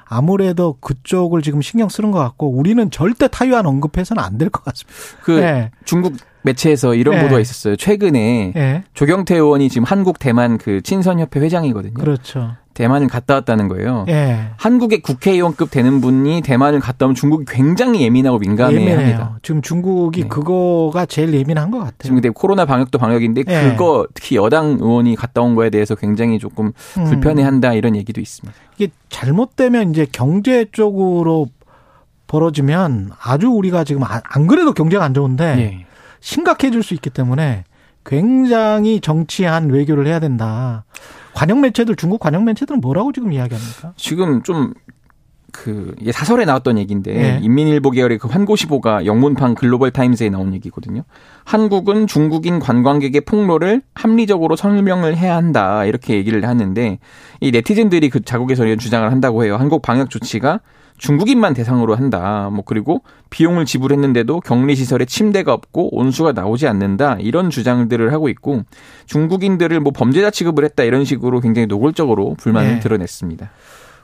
아무래도 그쪽을 지금 신경 쓰는 것 같고 우리는 절대 타이완 언급해서는 안 될 것 같습니다. 그 네. 중국 매체에서 이런 네. 보도가 있었어요. 최근에 네. 조경태 의원이 지금 한국 대만 그 친선협회 회장이거든요. 그렇죠. 대만을 갔다 왔다는 거예요. 네. 한국의 국회의원급 되는 분이 대만을 갔다 오면 중국이 굉장히 예민하고 민감해합니다. 지금 중국이 네. 그거가 제일 예민한 것 같아요. 지금 근데 코로나 방역도 방역인데 네. 그거 특히 여당 의원이 갔다 온 거에 대해서 굉장히 조금 음. 불편해한다 이런 얘기도 있습니다. 이게 잘못되면 이제 경제 쪽으로 벌어지면 아주 우리가 지금 안 그래도 경제가 안 좋은데 네. 심각해질 수 있기 때문에 굉장히 정치한 외교를 해야 된다. 관영 매체들, 중국 관영 매체들은 뭐라고 지금 이야기합니까? 지금 좀, 그, 이게 사설에 나왔던 얘기인데, 네. 인민일보 계열의 그 환고시보가 영문판 글로벌 타임스에 나온 얘기거든요. 한국은 중국인 관광객의 폭로를 합리적으로 설명을 해야 한다. 이렇게 얘기를 하는데, 이 네티즌들이 그 자국에서 이런 주장을 한다고 해요. 한국 방역 조치가 중국인만 대상으로 한다. 뭐, 그리고 비용을 지불했는데도 격리시설에 침대가 없고 온수가 나오지 않는다. 이런 주장들을 하고 있고, 중국인들을 뭐 범죄자 취급을 했다. 이런 식으로 굉장히 노골적으로 불만을 네. 드러냈습니다.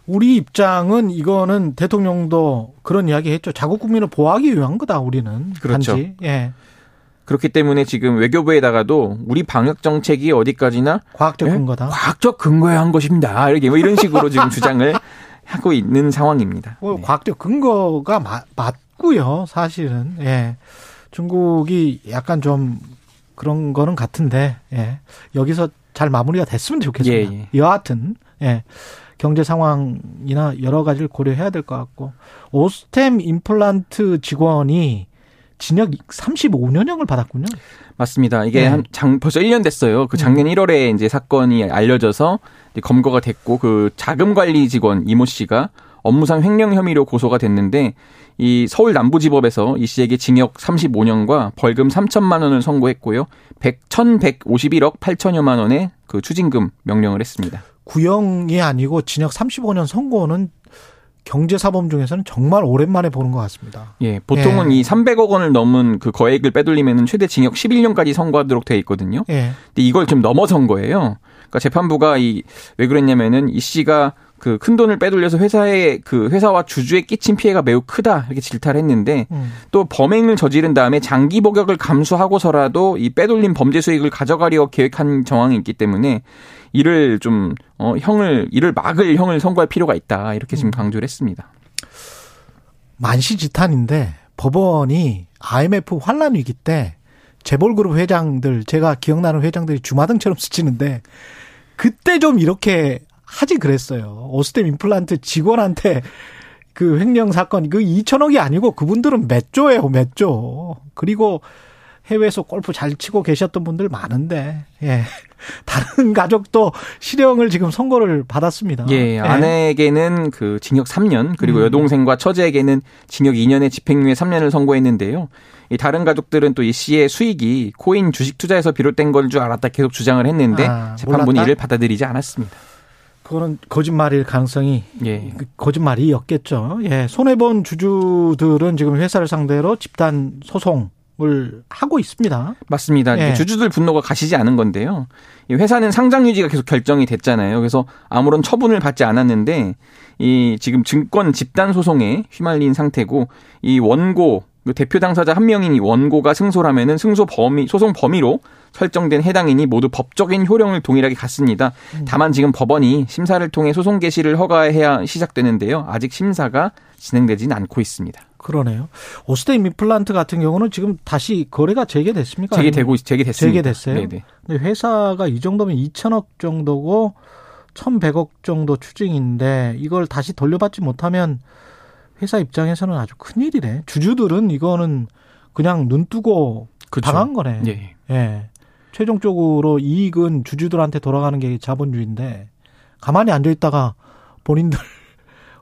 우리 입장은 이거는 대통령도 그런 이야기 했죠. 자국 국민을 보호하기 위한 거다, 우리는. 그렇죠. 단지. 예. 그렇기 때문에 지금 외교부에다가도 우리 방역 정책이 어디까지나 과학적 근거다. 예? 과학적 근거에 한 것입니다. 이렇게 뭐 이런 식으로 지금 주장을 하고 있는 상황입니다. 뭐, 네. 과학적 근거가 마, 맞고요, 사실은. 예. 중국이 약간 좀 그런 거는 같은데, 예. 여기서 잘 마무리가 됐으면 좋겠습니다. 예, 예. 여하튼, 예. 경제 상황이나 여러 가지를 고려해야 될 것 같고, 오스템 임플란트 직원이 징역 삼십오 년형을 받았군요. 맞습니다. 이게 네. 한 장, 벌써 일 년 됐어요. 그 작년 네. 일월에 이제 사건이 알려져서 이제 검거가 됐고 그 자금관리 직원 이모 씨가 업무상 횡령 혐의로 고소가 됐는데 이 서울 남부지법에서 이 씨에게 징역 삼십오 년과 벌금 삼천만 원을 선고했고요. 천백오십일억 팔천여만 원의 그 추징금 명령을 했습니다. 구형이 아니고 징역 삼십오 년 선고는 경제사범 중에서는 정말 오랜만에 보는 것 같습니다. 예, 보통은 예. 이 삼백억 원을 넘은 그 거액을 빼돌리면은 최대 징역 십일 년까지 선고하도록 되어 있거든요. 예. 근데 이걸 좀 넘어선 거예요. 그러니까 재판부가 이 왜 그랬냐면은 이 씨가 그 큰 돈을 빼돌려서 회사에 그 회사와 주주에 끼친 피해가 매우 크다 이렇게 질타를 했는데 음. 또 범행을 저지른 다음에 장기 복역을 감수하고서라도 이 빼돌린 범죄 수익을 가져가려 계획한 정황이 있기 때문에 이를 좀 어, 형을 이를 막을 형을 선고할 필요가 있다 이렇게 지금 강조를 했습니다. 만시지탄인데 법원이 아이엠에프 환란 위기 때 재벌그룹 회장들, 제가 기억나는 회장들이 주마등처럼 스치는데 그때 좀 이렇게 하지 그랬어요. 오스템 임플란트 직원한테 그 횡령 사건, 그 이천억이 아니고 그분들은 몇 조예요, 몇 조. 그리고 해외에서 골프 잘 치고 계셨던 분들 많은데, 예. 다른 가족도 실형을 지금 선고를 받았습니다. 예, 아내에게는 그 징역 삼 년, 그리고 음. 여동생과 처제에게는 징역 이 년에 집행유예 삼 년을 선고했는데요. 이 다른 가족들은 또 이 씨의 수익이 코인 주식 투자에서 비롯된 걸 줄 알았다 계속 주장을 했는데 아, 재판부는 이를 받아들이지 않았습니다. 그거는 거짓말일 가능성이 예. 거짓말이었겠죠. 예, 손해본 주주들은 지금 회사를 상대로 집단 소송. 을 하고 있습니다. 맞습니다. 예. 주주들 분노가 가시지 않은 건데요. 회사는 상장 유지가 계속 결정이 됐잖아요. 그래서 아무런 처분을 받지 않았는데 이 지금 증권 집단 소송에 휘말린 상태고 이 원고 대표 당사자 한 명인 이 원고가 승소라면은 승소 범위 소송 범위로 설정된 해당인이 모두 법적인 효력을 동일하게 갖습니다. 다만 지금 법원이 심사를 통해 소송 개시를 허가해야 시작되는데요. 아직 심사가 진행되지는 않고 있습니다. 그러네요. 오스템 임플란트 같은 경우는 지금 다시 거래가 재개됐습니까? 재개되고 재개됐습니다. 재개됐어요. 네네. 근데 회사가 이 정도면 이천억 정도고 천백억 정도 추징인데 이걸 다시 돌려받지 못하면 회사 입장에서는 아주 큰일이네. 주주들은 이거는 그냥 눈 뜨고 그쵸. 당한 거네. 예. 예. 최종적으로 이익은 주주들한테 돌아가는 게 자본주의인데 가만히 앉아 있다가 본인들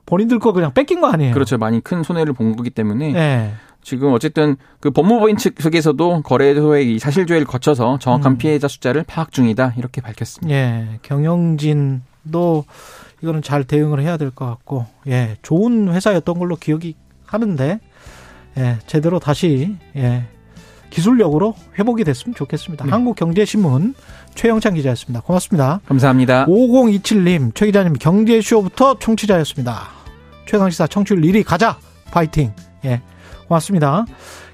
본인들 거 그냥 뺏긴 거 아니에요? 그렇죠. 많이 큰 손해를 본 거기 때문에 네. 지금 어쨌든 그 법무부인 측에서도 거래소의 사실조회를 거쳐서 정확한 음. 피해자 숫자를 파악 중이다 이렇게 밝혔습니다. 예, 경영진도 이거는 잘 대응을 해야 될 것 같고, 예, 좋은 회사였던 걸로 기억이 하는데, 예, 제대로 다시 예, 기술력으로 회복이 됐으면 좋겠습니다. 네. 한국경제신문 최영찬 기자였습니다. 고맙습니다. 감사합니다. 오공이칠 님, 최 기자님 경제쇼부터 청취자였습니다. 최강시사 청취율 일 위 가자 파이팅. 예, 고맙습니다.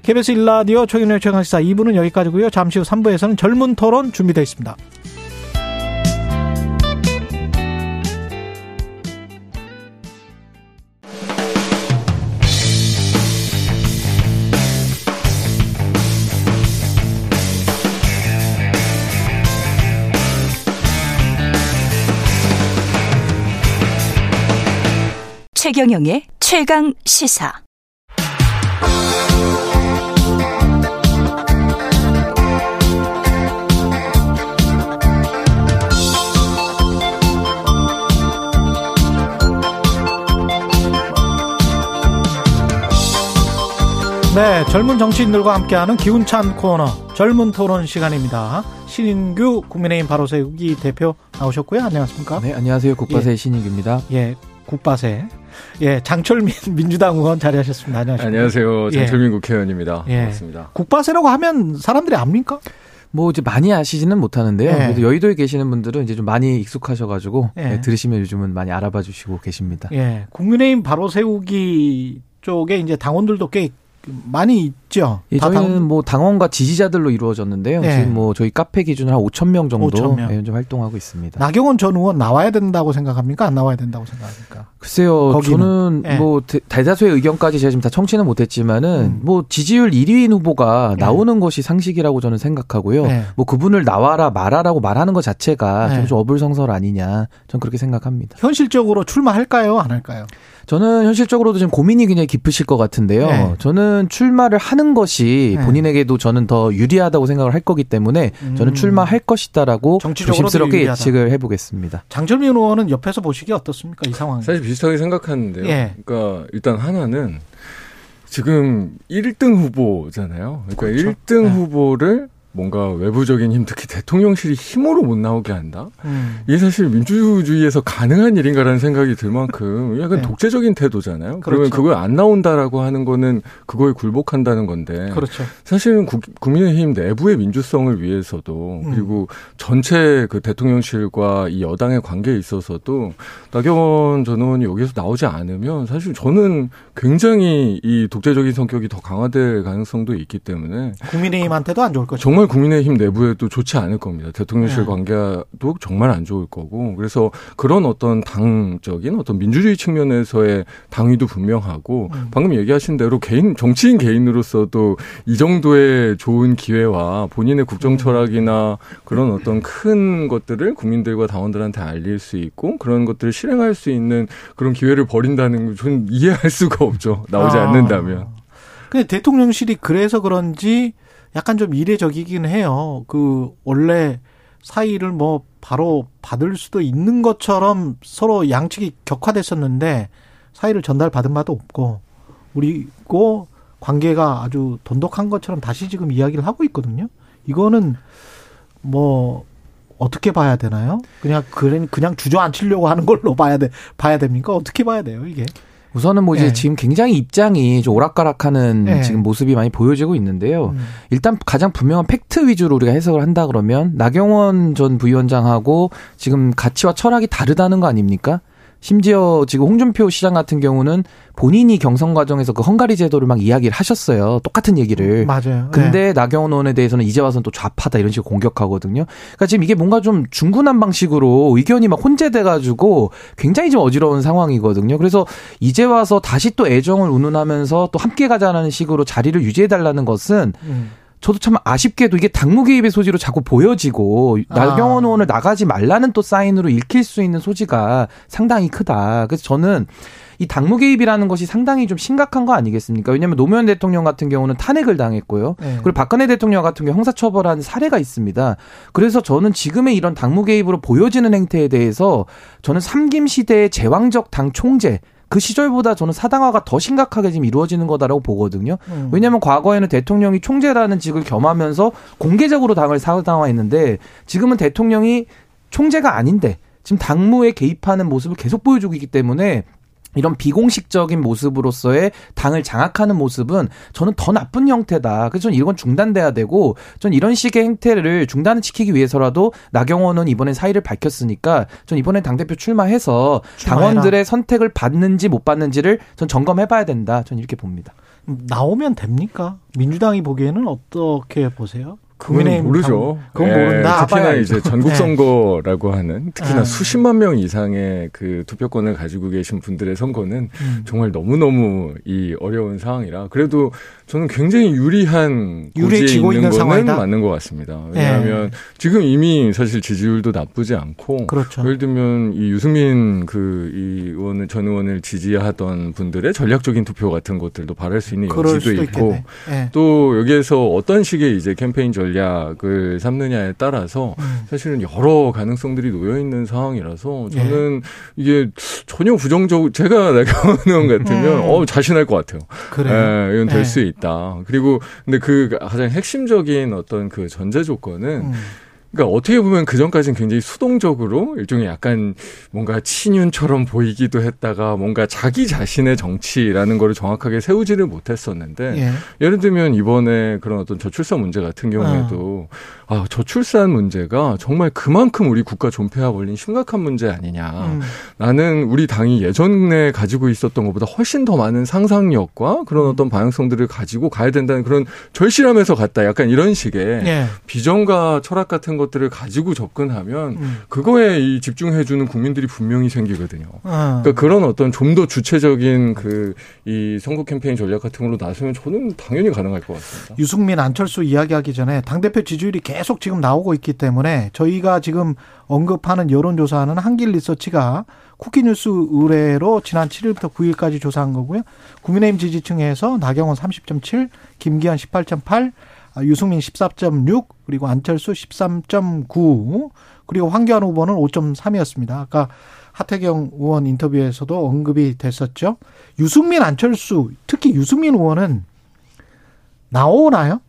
케이비에스 일 라디오 최경영의 최강시사 이 부는 여기까지고요. 잠시 후 삼 부에서는 젊은 토론 준비되어 있습니다. 최경영의 최강 시사. 네, 젊은 정치인들과 함께하는 기운찬 코너 젊은 토론 시간입니다. 신인규 국민의힘 바로 세우기 대표 나오셨고요. 안녕하십니까? 네, 안녕하세요. 국바세의 예. 신인규입니다. 예, 국바세. 예, 장철민 민주당 의원 자리하셨습니다. 안녕하십니까? 안녕하세요. 장철민 예. 국회의원입니다. 예. 반갑습니다. 국바세라고 하면 사람들이 압니까? 뭐 이제 많이 아시지는 못하는데요. 예. 그래도 여의도에 계시는 분들은 이제 좀 많이 익숙하셔가지고 예. 예, 들으시면 요즘은 많이 알아봐 주시고 계십니다. 예, 국민의힘 바로 세우기 쪽에 이제 당원들도 꽤 많이 있죠. 예, 저희는 당... 뭐 당원과 지지자들로 이루어졌는데요. 예. 지금 뭐 저희 카페 기준으로 한 오천 명 정도 오천 명. 예, 활동하고 있습니다. 나경원 전 의원 나와야 된다고 생각합니까? 안 나와야 된다고 생각합니까? 글쎄요. 거기는. 저는 예. 뭐 대다수의 의견까지 제가 지금 다 청취는 못했지만은 음. 뭐 지지율 일 위인 후보가 예. 나오는 것이 상식이라고 저는 생각하고요. 예. 뭐 그분을 나와라 말하라고 말하는 것 자체가 예. 좀 어불성설 아니냐. 저는 그렇게 생각합니다. 현실적으로 출마할까요? 안 할까요? 저는 현실적으로도 지금 고민이 굉장히 깊으실 것 같은데요. 네. 저는 출마를 하는 것이 네. 본인에게도 저는 더 유리하다고 생각을 할 거기 때문에 음. 저는 출마할 것이다라고 조심스럽게 예측을 해보겠습니다. 장철민 의원은 옆에서 보시기에 어떻습니까? 이 상황. 사실 비슷하게 생각하는데요. 네. 그러니까 일단 하나는 지금 일 등 후보잖아요. 그러니까 그렇죠. 일 등 네. 후보를 뭔가 외부적인 힘, 특히 대통령실이 힘으로 못 나오게 한다? 음. 이게 사실 민주주의에서 가능한 일인가라는 생각이 들 만큼 약간 네. 독재적인 태도잖아요. 그렇죠. 그러면 그걸 안 나온다라고 하는 거는 그거에 굴복한다는 건데 그렇죠. 사실은 국, 국민의힘 내부의 민주성을 위해서도 음. 그리고 전체 그 대통령실과 이 여당의 관계에 있어서도 나경원 전 의원이 여기서 나오지 않으면 사실 저는 굉장히 이 독재적인 성격이 더 강화될 가능성도 있기 때문에 국민의힘한테도 안 좋을 거죠. 정말 국민의힘 내부에도 좋지 않을 겁니다. 대통령실 네. 관계도 정말 안 좋을 거고. 그래서 그런 어떤 당적인 어떤 민주주의 측면에서의 당위도 분명하고 음. 방금 얘기하신 대로 개인 정치인 개인으로서도 이 정도의 좋은 기회와 본인의 국정 철학이나 그런 어떤 큰 것들을 국민들과 당원들한테 알릴 수 있고 그런 것들을 실행할 수 있는 그런 기회를 버린다는 건 저는 이해할 수가 없죠. 나오지 아. 않는다면. 근데 대통령실이 그래서 그런지 약간 좀 이례적이긴 해요. 그 원래 사의를 뭐 바로 받을 수도 있는 것처럼 서로 양측이 격화됐었는데 사의를 전달받은 바도 없고 우리고 관계가 아주 돈독한 것처럼 다시 지금 이야기를 하고 있거든요. 이거는 뭐 어떻게 봐야 되나요? 그냥 그냥 주저앉히려고 하는 걸로 봐야 돼 봐야 됩니까? 어떻게 봐야 돼요, 이게? 우선은 뭐 이제 네. 지금 굉장히 입장이 좀 오락가락하는 네. 지금 모습이 많이 보여지고 있는데요. 음. 일단 가장 분명한 팩트 위주로 우리가 해석을 한다 그러면 나경원 전 부위원장하고 지금 가치와 철학이 다르다는 거 아닙니까? 심지어 지금 홍준표 시장 같은 경우는 본인이 경선 과정에서 그 헝가리 제도를 막 이야기를 하셨어요. 똑같은 얘기를. 맞아요. 근데 네. 나경원 의원에 대해서는 이제 와서는 또 좌파다 이런 식으로 공격하거든요. 그러니까 지금 이게 뭔가 좀 중구난방 식으로 의견이 막 혼재돼가지고 굉장히 좀 어지러운 상황이거든요. 그래서 이제 와서 다시 또 애정을 운운하면서 또 함께 가자는 식으로 자리를 유지해달라는 것은 음. 저도 참 아쉽게도 이게 당무 개입의 소지로 자꾸 보여지고 아. 나경원 의원을 나가지 말라는 또 사인으로 읽힐 수 있는 소지가 상당히 크다. 그래서 저는 이 당무 개입이라는 것이 상당히 좀 심각한 거 아니겠습니까? 왜냐하면 노무현 대통령 같은 경우는 탄핵을 당했고요. 네. 그리고 박근혜 대통령 같은 경우 형사처벌한 사례가 있습니다. 그래서 저는 지금의 이런 당무 개입으로 보여지는 행태에 대해서 저는 삼김 시대의 제왕적 당 총재 그 시절보다 저는 사당화가 더 심각하게 지금 이루어지는 거다라고 보거든요. 음. 왜냐하면 과거에는 대통령이 총재라는 직을 겸하면서 공개적으로 당을 사당화했는데 지금은 대통령이 총재가 아닌데 지금 당무에 개입하는 모습을 계속 보여주고 있기 때문에 이런 비공식적인 모습으로서의 당을 장악하는 모습은 저는 더 나쁜 형태다. 그래서 저는 이건 중단돼야 되고 저는 이런 식의 행태를 중단을 시키기 위해서라도 나경원은 이번에 사의를 밝혔으니까 저는 이번에 당대표 출마해서 출마해라. 당원들의 선택을 받는지 못 받는지를 전 점검해봐야 된다. 저는 이렇게 봅니다. 나오면 됩니까? 민주당이 보기에는 어떻게 보세요? 그건 모르죠. 그건 모른다. 예, 특히나 이제 전국선거라고 네. 하는 특히나 아. 수십만 명 이상의 그 투표권을 가지고 계신 분들의 선거는 음. 정말 너무너무 이 어려운 상황이라 그래도 저는 굉장히 유리한 고지에 있는, 있는 거는 맞는 것 같습니다. 왜냐하면 네. 지금 이미 사실 지지율도 나쁘지 않고 그렇죠. 예를 들면 이 유승민 그 이 의원을 전 의원을 지지하던 분들의 전략적인 투표 같은 것들도 바랄 수 있는 여지도 있고 네. 또 여기에서 어떤 식의 이제 캠페인 전 전략을 삼느냐에 따라서 사실은 여러 가능성들이 놓여있는 상황이라서 저는 네. 이게 전혀 부정적으로 제가 나경원 의원 같으면 음. 어, 자신할 것 같아요. 그래. 에, 이건 될 수 있다. 그리고 근데 그 가장 핵심적인 어떤 그 전제 조건은 음. 그러니까 어떻게 보면 그전까지는 굉장히 수동적으로 일종의 약간 뭔가 친윤처럼 보이기도 했다가 뭔가 자기 자신의 정치라는 거를 정확하게 세우지를 못했었는데 예. 예를 들면 이번에 그런 어떤 저출산 문제 같은 경우에도 아, 아 저출산 문제가 정말 그만큼 우리 국가 존폐와 걸린 심각한 문제 아니냐. 음. 나는 우리 당이 예전에 가지고 있었던 것보다 훨씬 더 많은 상상력과 그런 음. 어떤 방향성들을 가지고 가야 된다는 그런 절실함에서 갔다. 약간 이런 식의 예. 비전과 철학 같은 것들을 가지고 접근하면 음. 그거에 이 집중해주는 국민들이 분명히 생기거든요. 아. 그러니까 그런 어떤 좀 더 주체적인 그 이 선거 캠페인 전략 같은 걸로 나서면 저는 당연히 가능할 것 같습니다. 유승민 안철수 이야기하기 전에 당대표 지지율이 계속 지금 나오고 있기 때문에 저희가 지금 언급하는 여론조사는 한길 리서치가 쿠키뉴스 의뢰로 지난 칠일부터 구일까지 조사한 거고요. 국민의힘 지지층에서 나경원 삼십 점 칠, 김기현 십팔 점 팔, 유승민 십사 점 육, 그리고 안철수 십삼 점 구, 그리고 황교안 후보는 오 점 삼이었습니다. 아까 하태경 의원 인터뷰에서도 언급이 됐었죠. 유승민, 안철수, 특히 유승민 의원은 나오나요?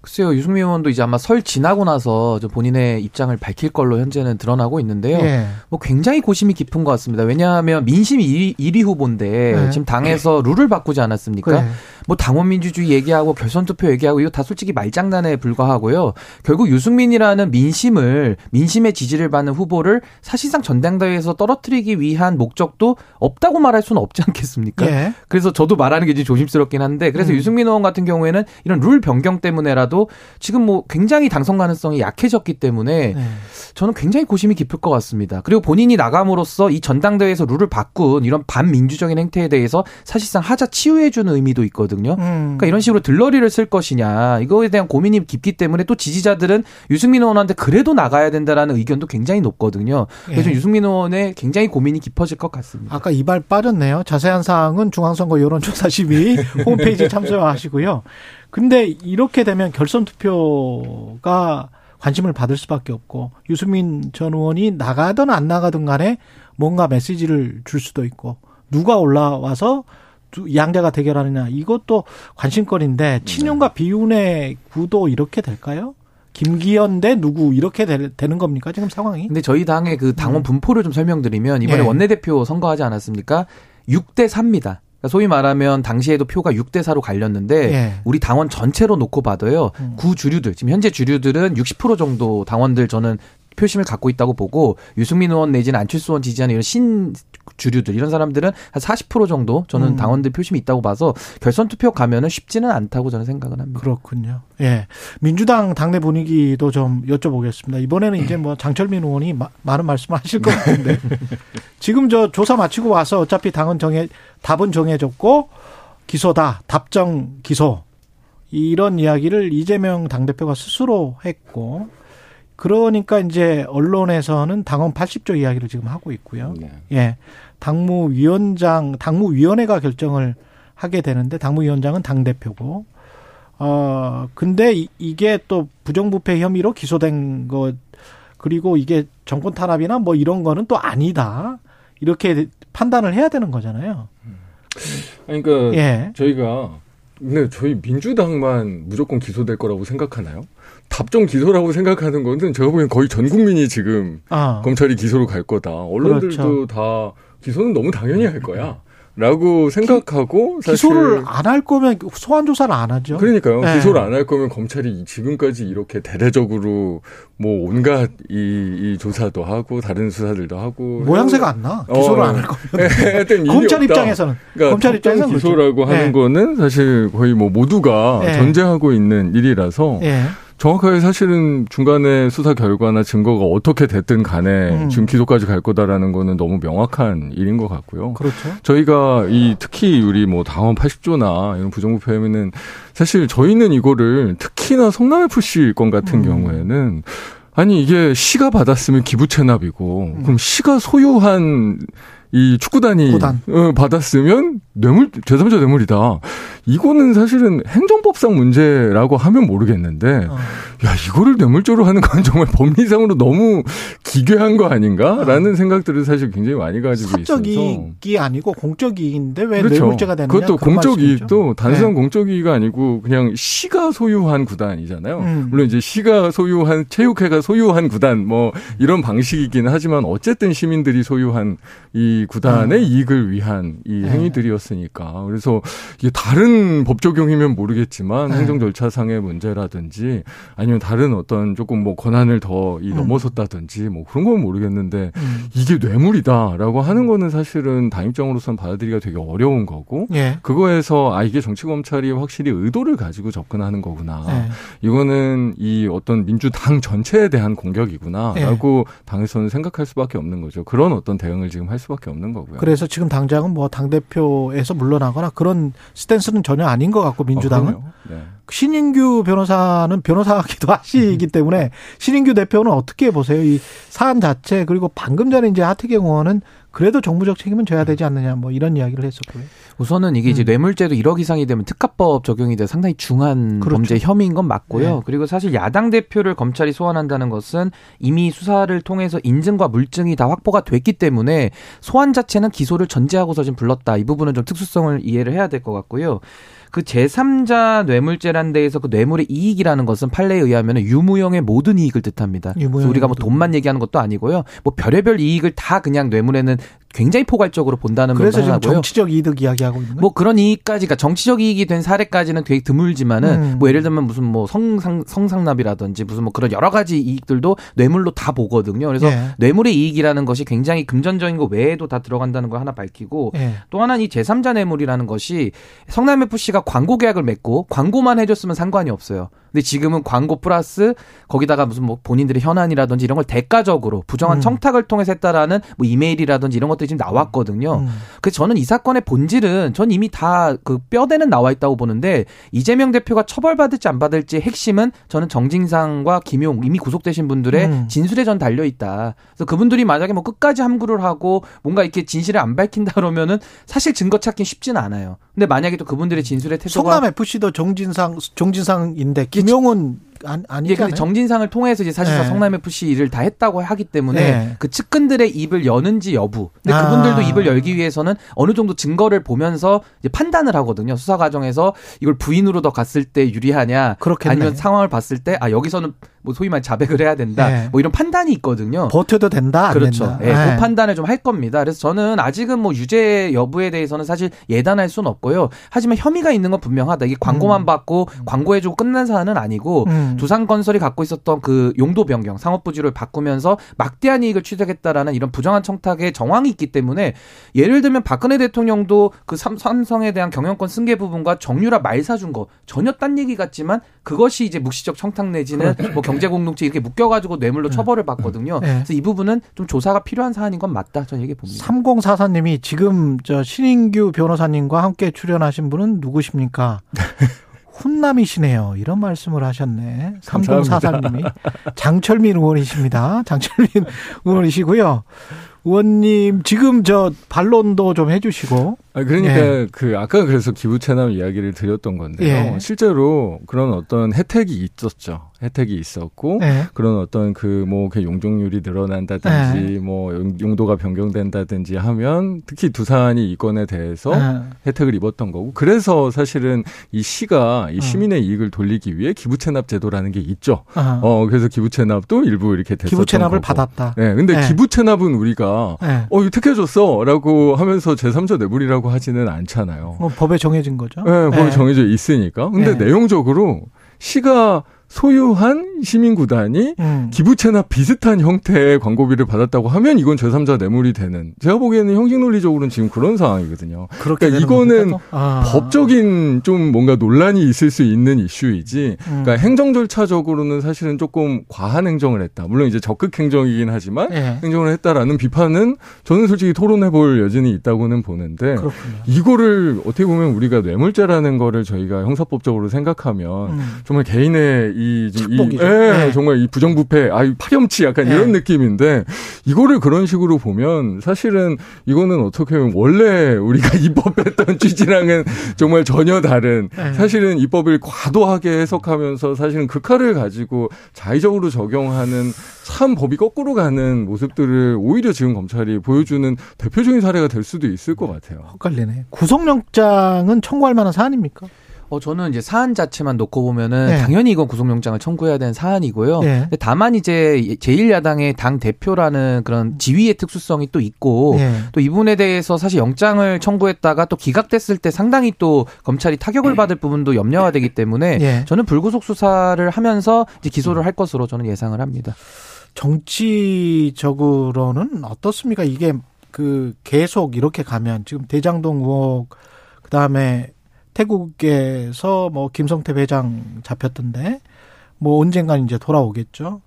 글쎄요. 유승민 의원도 이제 아마 설 지나고 나서 본인의 입장을 밝힐 걸로 현재는 드러나고 있는데요. 예. 뭐 굉장히 고심이 깊은 것 같습니다. 왜냐하면 민심 일 위, 일 위 후보인데 예. 지금 당에서 예. 룰을 바꾸지 않았습니까? 예. 뭐 당원 민주주의 얘기하고 결선 투표 얘기하고 이거 다 솔직히 말장난에 불과하고요. 결국 유승민이라는 민심을 민심의 지지를 받는 후보를 사실상 전당대회에서 떨어뜨리기 위한 목적도 없다고 말할 수는 없지 않겠습니까? 예. 그래서 저도 말하는 게 좀 조심스럽긴 한데 그래서 음. 유승민 의원 같은 경우에는 이런 룰 변경 때문에라도 하더라도 지금 뭐 굉장히 당선 가능성이 약해졌기 때문에 네. 저는 굉장히 고심이 깊을 것 같습니다. 그리고 본인이 나감으로써 이 전당대회에서 룰을 바꾼 이런 반민주적인 행태에 대해서 사실상 하자 치유해주는 의미도 있거든요. 음. 그러니까 이런 식으로 들러리를 쓸 것이냐 이거에 대한 고민이 깊기 때문에 또 지지자들은 유승민 의원한테 그래도 나가야 된다라는 의견도 굉장히 높거든요. 그래서 예. 유승민 의원의 굉장히 고민이 깊어질 것 같습니다. 아까 이발 빠졌네요. 자세한 사항은 중앙선거 여론조사 심의 홈페이지에 참조하시고요. 근데 이렇게 되면 결선 투표가 관심을 받을 수밖에 없고 유승민 전 의원이 나가든 안 나가든 간에 뭔가 메시지를 줄 수도 있고 누가 올라와서 양자가 대결하느냐 이것도 관심거리인데 친윤과 비윤의 구도 이렇게 될까요? 김기현 대 누구 이렇게 되, 되는 겁니까 지금 상황이? 근데 저희 당의 그 당원 분포를 좀 설명드리면 이번에 예. 원내대표 선거하지 않았습니까? 육 대 삼입니다. 소위 말하면 당시에도 표가 육 대 사로 갈렸는데 예. 우리 당원 전체로 놓고 봐도요. 음. 구주류들 지금 현재 주류들은 육십 퍼센트 정도 당원들 저는 표심을 갖고 있다고 보고 유승민 의원 내지는 안철수 의원 지지하는 이런 신주류들 이런 사람들은 한 사십 퍼센트 정도 저는 음. 당원들 표심이 있다고 봐서 결선 투표 가면은 쉽지는 않다고 저는 생각을 합니다. 그렇군요. 예, 민주당 당내 분위기도 좀 여쭤보겠습니다. 이번에는 이제 뭐 장철민 의원이 마, 많은 말씀을 하실 것 같은데 지금 저 조사 마치고 와서 어차피 당은 정해 답은 정해졌고 기소다 답정 기소 이런 이야기를 이재명 당대표가 스스로 했고. 그러니까 이제 언론에서는 당원 팔십 조 이야기를 지금 하고 있고요. 네. 예, 당무위원장, 당무위원회가 결정을 하게 되는데 당무위원장은 당대표고. 어, 근데 이, 이게 또 부정부패 혐의로 기소된 것 그리고 이게 정권 탄압이나 뭐 이런 거는 또 아니다. 이렇게 판단을 해야 되는 거잖아요. 아니, 그러니까 예. 저희가 근데 저희 민주당만 무조건 기소될 거라고 생각하나요? 답정 기소라고 생각하는 거는 제가 보기엔 거의 전 국민이 지금 아. 검찰이 기소로 갈 거다. 언론들도 그렇죠. 다 기소는 너무 당연히 할 거야. 라고 생각하고 기, 기소를 안 할 거면 소환 조사를 안 하죠. 그러니까요. 네. 기소를 안 할 거면 검찰이 지금까지 이렇게 대대적으로 뭐 온갖 이, 이 조사도 하고 다른 수사들도 하고 모양새가 안 나. 기소를 어. 안 할 거면. 검찰 입장에서는 그러니까 검찰 입장에서는 기소라고 그렇죠. 하는 네. 거는 사실 거의 뭐 모두가 네. 전제하고 있는 일이라서 네. 정확하게 사실은 중간에 수사 결과나 증거가 어떻게 됐든 간에 음. 지금 기소까지 갈 거다라는 거는 너무 명확한 일인 것 같고요. 그렇죠. 저희가 이 특히 우리 뭐 당원 팔십 조나 이런 부정부패 혐의는 사실 저희는 이거를 특히나 성남에프씨 건 같은 음. 경우에는 아니 이게 시가 받았으면 기부채납이고 음. 그럼 시가 소유한 이 축구단이 구단. 받았으면 뇌물 제삼자 뇌물이다. 이거는 사실은 행정법상 문제라고 하면 모르겠는데 어. 야 이거를 뇌물죄로 하는 건 정말 법리상으로 너무 기괴한 거 아닌가라는 어. 생각들을 사실 굉장히 많이 가지고 있어서 사적이익이 아니고 공적이익인데 왜 그렇죠. 뇌물죄가 되느냐 그것도 공적이익도 단순한 네. 공적이익이 아니고 그냥 시가 소유한 구단이잖아요. 음. 물론 이제 시가 소유한 체육회가 소유한 구단 뭐 이런 방식이긴 하지만 어쨌든 시민들이 소유한 이 구단의 음. 이익을 위한 이 행위들이었으니까 그래서 이게 다른 법 적용이면 모르겠지만 음. 행정 절차상의 문제라든지 아니면 다른 어떤 조금 뭐 권한을 더 이 넘어섰다든지 뭐 그런 건 모르겠는데 음. 이게 뇌물이다라고 하는 거는 사실은 당 입장으로서는 받아들이기가 되게 어려운 거고 예. 그거에서 아 이게 정치 검찰이 확실히 의도를 가지고 접근하는 거구나 예. 이거는 이 어떤 민주당 전체에 대한 공격이구나라고 예. 당에서는 생각할 수밖에 없는 거죠. 그런 어떤 대응을 지금 할 수밖에 없는 거고요. 그래서 지금 당장은 뭐 당대표에서 물러나거나 그런 스탠스는 전혀 아닌 것 같고 민주당은. 어, 네. 신인규 변호사는 변호사기도 하시기 때문에 신인규 대표는 어떻게 보세요? 이 사안 자체 그리고 방금 전에 이제 하태경 의원은 그래도 정부적 책임은 져야 되지 않느냐 뭐 이런 이야기를 했었고요. 우선은 이게 이제 음. 뇌물죄도 일억 이상이 되면 특가법 적용이 돼 상당히 중한 그렇죠. 범죄 혐의인 건 맞고요. 네. 그리고 사실 야당 대표를 검찰이 소환한다는 것은 이미 수사를 통해서 인증과 물증이 다 확보가 됐기 때문에 소환 자체는 기소를 전제하고서 지금 불렀다. 이 부분은 좀 특수성을 이해를 해야 될 것 같고요. 그 제삼자 뇌물죄란 데에서 그 뇌물의 이익이라는 것은 판례에 의하면 유무형의 모든 이익을 뜻합니다. 그래서 우리가 뭐 돈만 얘기하는 것도 아니고요. 뭐 별의별 이익을 다 그냥 뇌물에는 굉장히 포괄적으로 본다는 말 하고요. 그래서 지금 정치적 이득 이야기하고 있는 거예요? 뭐 그런 이익까지, 그러니까 정치적 이익이 된 사례까지는 되게 드물지만은 음. 뭐 예를 들면 무슨 뭐 성상, 성상납이라든지 무슨 뭐 그런 여러 가지 이익들도 뇌물로 다 보거든요. 그래서 예. 뇌물의 이익이라는 것이 굉장히 금전적인 거 외에도 다 들어간다는 걸 하나 밝히고 예. 또 하나는 이 제삼자 뇌물이라는 것이 성남에프씨가 광고 계약을 맺고 광고만 해줬으면 상관이 없어요. 근데 지금은 광고 플러스 거기다가 무슨 뭐 본인들의 현안이라든지 이런 걸 대가적으로 부정한 음. 청탁을 통해서 했다라는 뭐 이메일이라든지 이런 것들이 지금 나왔거든요. 음. 그래서 저는 이 사건의 본질은 전 이미 다 그 뼈대는 나와 있다고 보는데 이재명 대표가 처벌받을지 안 받을지 핵심은 저는 정진상과 김용 이미 구속되신 분들의 음. 진술에 전 달려 있다. 그래서 그분들이 만약에 뭐 끝까지 함구를 하고 뭔가 이렇게 진실을 안 밝힌다 그러면은 사실 증거 찾긴 쉽지는 않아요. 근데 만약에 또 그분들의 진술의 태도가 성남 에프씨도 정진상 정진상인데 김용은 안, 아니잖아요. 예, 근데 정진상을 통해서 이제 사실상 네. 성남에프씨 일을 다 했다고 하기 때문에 네. 그 측근들의 입을 여는지 여부. 근데 아. 그분들도 입을 열기 위해서는 어느 정도 증거를 보면서 이제 판단을 하거든요. 수사 과정에서 이걸 부인으로 더 갔을 때 유리하냐, 그렇겠네. 아니면 상황을 봤을 때 아 여기서는 뭐 소위 말 자백을 해야 된다. 네. 뭐 이런 판단이 있거든요. 버텨도 된다, 안 그렇죠. 된다. 예, 네. 그 판단을 좀 할 겁니다. 그래서 저는 아직은 뭐 유죄 여부에 대해서는 사실 예단할 수는 없고요. 하지만 혐의가 있는 건 분명하다. 이게 광고만 음. 받고 광고해주고 끝난 사안은 아니고. 음. 두산건설이 갖고 있었던 그 용도 변경, 상업부지를 바꾸면서 막대한 이익을 취득했다라는 이런 부정한 청탁의 정황이 있기 때문에 예를 들면 박근혜 대통령도 그 삼성에 대한 경영권 승계 부분과 정유라 말 사준 거 전혀 딴 얘기 같지만 그것이 이제 묵시적 청탁 내지는 뭐 경제공동체 이렇게 묶여가지고 뇌물로 처벌을 받거든요. 그래서 이 부분은 좀 조사가 필요한 사안인 건 맞다. 저는 얘기해 봅니다. 삼공사사님이 지금 저 신인규 변호사님과 함께 출연하신 분은 누구십니까? 훈남이시네요. 이런 말씀을 하셨네. 삼공사사님이. 장철민 의원이십니다. 장철민 의원이시고요. 의원님, 지금 저 반론도 좀 해주시고. 아, 그러니까 예. 그 아까 그래서 기부채납 이야기를 드렸던 건데요. 예. 실제로 그런 어떤 혜택이 있었죠. 혜택이 있었고 예. 그런 어떤 그 뭐 그 용적률이 늘어난다든지 예. 뭐 용도가 변경된다든지 하면 특히 두산이 이 건에 대해서 예. 혜택을 입었던 거고 그래서 사실은 이 시가 이 시민의 음. 이익을 돌리기 위해 기부채납 제도라는 게 있죠. 아. 어 그래서 기부채납도 일부 이렇게 됐었던 기부채납을 거고. 받았다. 네, 근데 예. 기부채납은 우리가 예. 어 이거 택해줬어라고 하면서 제삼자 뇌물이라고 하지는 않잖아요. 어, 법에 정해진 거죠. 네, 법에 네. 정해져 있으니까. 근데 네. 내용적으로 시가 소유한 시민구단이 음. 기부채나 비슷한 형태의 광고비를 받았다고 하면 이건 제삼자 뇌물이 되는. 제가 보기에는 형식 논리적으로는 지금 그런 상황이거든요. 그러니까 이거는 아. 법적인 좀 뭔가 논란이 있을 수 있는 이슈이지. 음. 그러니까 행정 절차적으로는 사실은 조금 과한 행정을 했다. 물론 이제 적극 행정이긴 하지만 예. 행정을 했다라는 비판은 저는 솔직히 토론해볼 여지는 있다고는 보는데 그렇군요. 이거를 어떻게 보면 우리가 뇌물죄라는 거를 저희가 형사법적으로 생각하면 음. 정말 개인의 이, 이 예, 네. 정말 이 부정부패, 아, 파렴치 약간 네. 이런 느낌인데 이거를 그런 식으로 보면 사실은 이거는 어떻게 보면 원래 우리가 입법했던 취지랑은 정말 전혀 다른 네. 사실은 입법을 과도하게 해석하면서 사실은 극화를 가지고 자의적으로 적용하는 참 법이 거꾸로 가는 모습들을 오히려 지금 검찰이 보여주는 대표적인 사례가 될 수도 있을 것 같아요. 헛갈리네. 구속영장은 청구할 만한 사안입니까? 어, 저는 이제 사안 자체만 놓고 보면은 네. 당연히 이건 구속영장을 청구해야 되는 사안이고요. 네. 근데 다만 이제 제일 야당의 당 대표라는 그런 지위의 특수성이 또 있고 네. 또 이분에 대해서 사실 영장을 청구했다가 또 기각됐을 때 상당히 또 검찰이 타격을 받을 부분도 염려가 되기 때문에 네. 저는 불구속 수사를 하면서 이제 기소를 할 것으로 저는 예상을 합니다. 정치적으로는 어떻습니까? 이게 그 계속 이렇게 가면 지금 대장동 의혹 그다음에 태국에서 뭐 김성태 회장 잡혔던데 뭐 언젠간 이제 돌아오겠죠.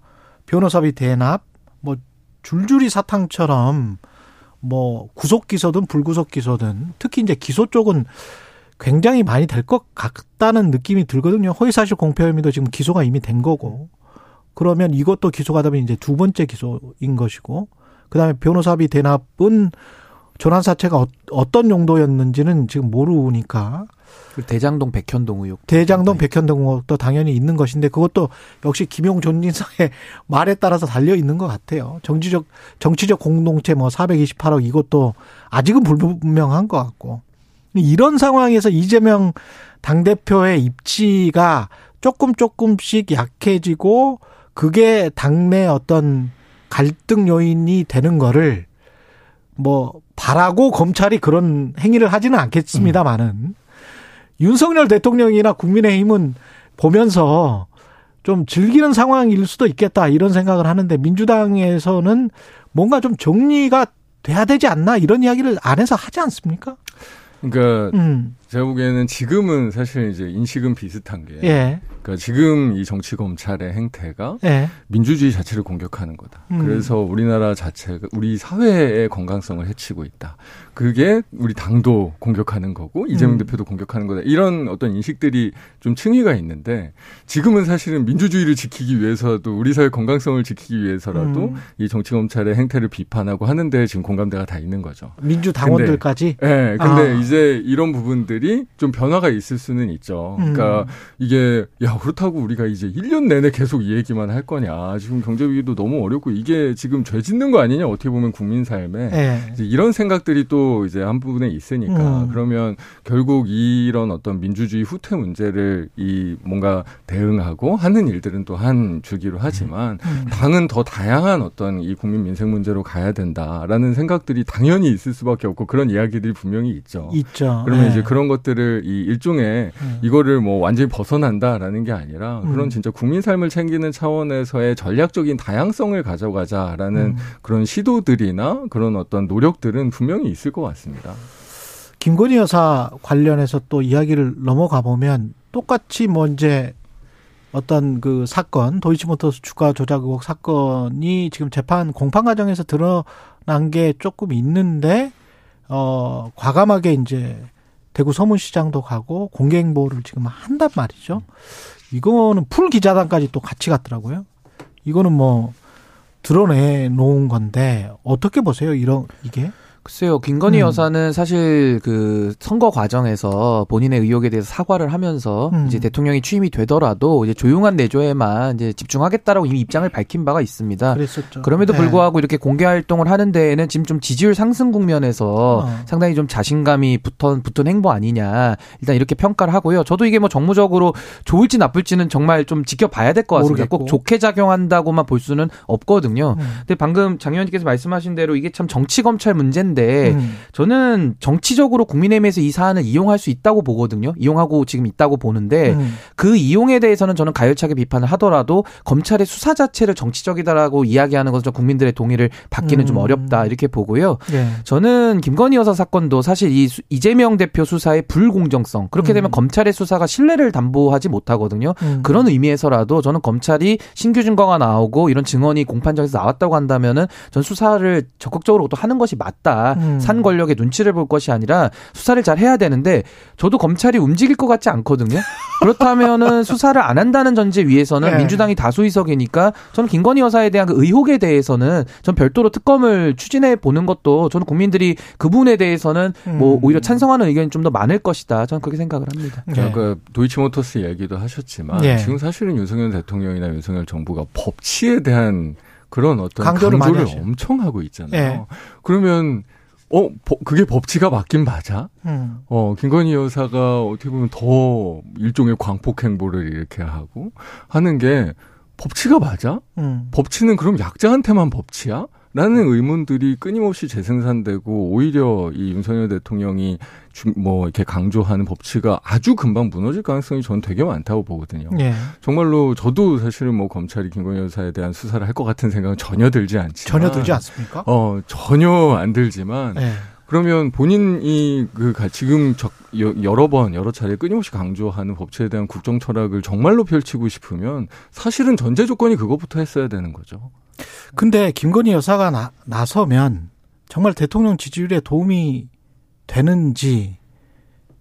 변호사비 대납 뭐 줄줄이 사탕처럼 뭐 구속 기소든 불구속 기소든 특히 이제 기소 쪽은 굉장히 많이 될 것 같다는 느낌이 들거든요. 허위사실 공표 혐의도 지금 기소가 이미 된 거고 그러면 이것도 기소가 되면 이제 두 번째 기소인 것이고 그다음에 변호사비 대납은 전환사채가 어떤 용도였는지는 지금 모르니까. 대장동 백현동 의혹. 대장동 백현동 의혹도 당연히 있는 것인데 그것도 역시 김용 전진상의 말에 따라서 달려 있는 것 같아요. 정치적, 정치적 공동체 뭐 사백이십팔억 이것도 아직은 불분명한 것 같고. 이런 상황에서 이재명 당대표의 입지가 조금 조금씩 약해지고 그게 당내 어떤 갈등 요인이 되는 거를 뭐 바라고 검찰이 그런 행위를 하지는 않겠습니다만은 음. 윤석열 대통령이나 국민의힘은 보면서 좀 즐기는 상황일 수도 있겠다 이런 생각을 하는데, 민주당에서는 뭔가 좀 정리가 돼야 되지 않나 이런 이야기를 안에서 하지 않습니까? 그러니까 음. 제가 보기에는 지금은 사실 이제 인식은 비슷한 게, 예. 그러니까 지금 이 정치 검찰의 행태가 예. 민주주의 자체를 공격하는 거다. 음. 그래서 우리나라 자체가 우리 사회의 건강성을 해치고 있다. 그게 우리 당도 공격하는 거고 이재명 음. 대표도 공격하는 거다. 이런 어떤 인식들이 좀 층위가 있는데, 지금은 사실은 민주주의를 지키기 위해서도 우리 사회 건강성을 지키기 위해서라도 음. 이 정치 검찰의 행태를 비판하고 하는데 지금 공감대가 다 있는 거죠. 민주당원들까지. 예. 네, 근데 아. 이제 이런 부분들이 좀 변화가 있을 수는 있죠. 그러니까 음. 이게 야 그렇다고 우리가 이제 일 년 내내 계속 이 얘기만 할 거냐. 지금 경제 위기도 너무 어렵고 이게 지금 죄 짓는 거 아니냐. 어떻게 보면 국민 삶에 네. 이제 이런 생각들이 또 이제 한 부분에 있으니까 음. 그러면 결국 이런 어떤 민주주의 후퇴 문제를 이 뭔가 대응하고 하는 일들은 또 한 주기로 하지만 음. 당은 더 다양한 어떤 이 국민 민생 문제로 가야 된다라는 생각들이 당연히 있을 수밖에 없고 그런 이야기들이 분명히 있죠. 있죠. 그러면 네. 이제 그런 것들을 이 일종의 음. 이거를 뭐 완전히 벗어난다라는 게 아니라 그런 진짜 국민 삶을 챙기는 차원에서의 전략적인 다양성을 가져가자라는 음. 그런 시도들이나 그런 어떤 노력들은 분명히 있을 것 같습니다. 김건희 여사 관련해서 또 이야기를 넘어가 보면 똑같이 뭐 이제 어떤 그 사건, 도이치모터스 주가 조작 의혹 사건이 지금 재판 공판 과정에서 드러난 게 조금 있는데, 어 과감하게 이제 대구 서문시장도 가고 공개 행보를 지금 한단 말이죠. 이거는 풀 기자단까지 또 같이 갔더라고요. 이거는 뭐 드러내 놓은 건데 어떻게 보세요? 이런 이게? 글쎄요, 김건희 음. 여사는 사실 그 선거 과정에서 본인의 의혹에 대해서 사과를 하면서 음. 이제 대통령이 취임이 되더라도 이제 조용한 내조에만 이제 집중하겠다라고 이미 입장을 밝힌 바가 있습니다. 그랬었죠. 그럼에도 불구하고 네. 이렇게 공개 활동을 하는 데에는 지금 좀 지지율 상승 국면에서 어. 상당히 좀 자신감이 붙은, 붙은 행보 아니냐. 일단 이렇게 평가를 하고요. 저도 이게 뭐 정무적으로 좋을지 나쁠지는 정말 좀 지켜봐야 될 것 같습니다. 모르겠고. 꼭 좋게 작용한다고만 볼 수는 없거든요. 음. 근데 방금 장 의원님께서 말씀하신 대로 이게 참 정치검찰 문제인데 음. 저는 정치적으로 국민의힘에서 이 사안을 이용할 수 있다고 보거든요. 이용하고 지금 있다고 보는데 음. 그 이용에 대해서는 저는 가열차게 비판을 하더라도 검찰의 수사 자체를 정치적이다라고 이야기하는 것은 좀 국민들의 동의를 받기는 음. 좀 어렵다 이렇게 보고요. 예. 저는 김건희 여사 사건도 사실 이 이재명 대표 수사의 불공정성, 그렇게 되면 음. 검찰의 수사가 신뢰를 담보하지 못하거든요. 음. 그런 의미에서라도 저는 검찰이 신규 증거가 나오고 이런 증언이 공판장에서 나왔다고 한다면은 전 수사를 적극적으로 또 하는 것이 맞다. 음. 산 권력의 눈치를 볼 것이 아니라 수사를 잘 해야 되는데 저도 검찰이 움직일 것 같지 않거든요. 그렇다면은 수사를 안 한다는 전제 위에서는 네. 민주당이 다수의석이니까 저는 김건희 여사에 대한 그 의혹에 대해서는 전 별도로 특검을 추진해 보는 것도, 저는 국민들이 그 부분에 대해서는 음. 뭐 오히려 찬성하는 의견이 좀 더 많을 것이다. 저는 그렇게 생각을 합니다. 네. 그러니까 도이치모터스 얘기도 하셨지만 네. 지금 사실은 윤석열 대통령이나 윤석열 정부가 법치에 대한 그런 어떤 강조를, 강조를 엄청 하고 있잖아요. 네. 그러면 어, 그게 법치가 맞긴 맞아? 음. 어, 김건희 여사가 어떻게 보면 더 일종의 광폭 행보를 이렇게 하고 하는 게 법치가 맞아? 음. 법치는 그럼 약자한테만 법치야? 라는 의문들이 끊임없이 재생산되고, 오히려 이 윤석열 대통령이 뭐 이렇게 강조하는 법치가 아주 금방 무너질 가능성이 저는 되게 많다고 보거든요. 예. 정말로 저도 사실은 뭐 검찰이 김건희 여사에 대한 수사를 할 것 같은 생각은 전혀 들지 않지만, 전혀 들지 않습니까? 어 전혀 안 들지만. 예. 그러면 본인이 그 지금 여러 번 여러 차례 끊임없이 강조하는 법치에 대한 국정 철학을 정말로 펼치고 싶으면 사실은 전제 조건이 그것부터 했어야 되는 거죠. 근데 김건희 여사가 나, 나서면 정말 대통령 지지율에 도움이 되는지,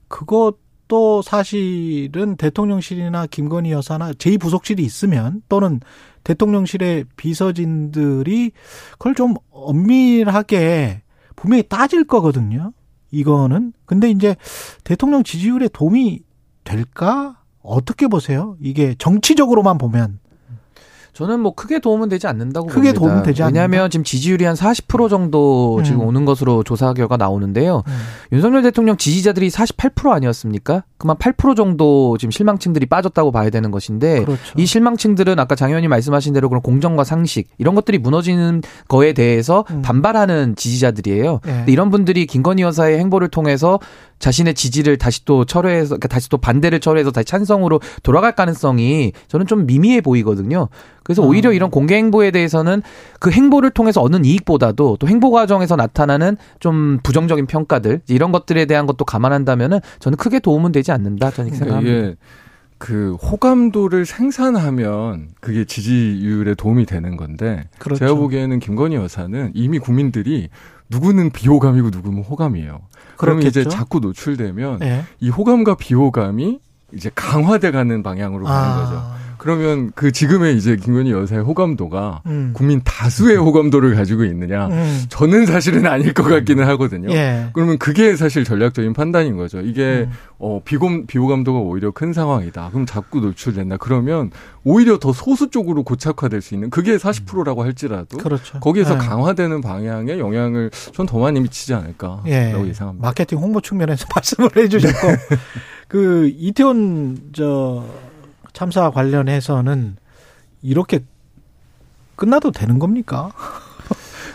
그것도 사실은 대통령실이나 김건희 여사나 제이 부속실이 있으면, 또는 대통령실의 비서진들이 그걸 좀 엄밀하게 분명히 따질 거거든요. 이거는. 근데 이제 대통령 지지율에 도움이 될까? 어떻게 보세요? 이게 정치적으로만 보면. 저는 뭐 크게 도움은 되지 않는다고 크게 봅니다. 크게 도움은 되지 않는다. 왜냐하면 지금 지지율이 한 사십 퍼센트 정도 음. 지금 오는 것으로 조사 결과 나오는데요. 음. 윤석열 대통령 지지자들이 사십팔 퍼센트 아니었습니까? 그만 팔 퍼센트 정도 지금 실망층들이 빠졌다고 봐야 되는 것인데 그렇죠. 이 실망층들은 아까 장 의원님 말씀하신 대로 그런 공정과 상식 이런 것들이 무너지는 거에 대해서 음. 반발하는 지지자들이에요. 네. 근데 이런 분들이 김건희 여사의 행보를 통해서 자신의 지지를 다시 또 철회해서 그러니까 다시 또 반대를 철회해서 다시 찬성으로 돌아갈 가능성이 저는 좀 미미해 보이거든요. 그래서 오히려 음. 이런 공개 행보에 대해서는 그 행보를 통해서 얻는 이익보다도 또 행보 과정에서 나타나는 좀 부정적인 평가들 이런 것들에 대한 것도 감안한다면은 저는 크게 도움은 되지 않는다 저는 그러니까 생각합니다. 예. 그 호감도를 생산하면 그게 지지율에 도움이 되는 건데 그렇죠. 제가 보기에는 김건희 여사는 이미 국민들이 누구는 비호감이고 누구는 호감이에요. 그러면 이제 자꾸 노출되면 네. 이 호감과 비호감이 이제 강화돼가는 방향으로 가는 아. 거죠. 그러면 그 지금의 이제 김건희 여사의 호감도가 음. 국민 다수의 호감도를 가지고 있느냐? 음. 저는 사실은 아닐 것 같기는 하거든요. 예. 그러면 그게 사실 전략적인 판단인 거죠. 이게 음. 어, 비공, 비호감도가 오히려 큰 상황이다. 그럼 자꾸 노출된다. 그러면 오히려 더 소수 쪽으로 고착화될 수 있는 그게 사십 퍼센트라고 할지라도 그렇죠. 거기에서 예. 강화되는 방향에 영향을 전 더 많이 미치지 않을까라고 예. 예상합니다. 마케팅 홍보 측면에서 말씀을 해 주셨고 그 이태원 저 참사 관련해서는 이렇게 끝나도 되는 겁니까?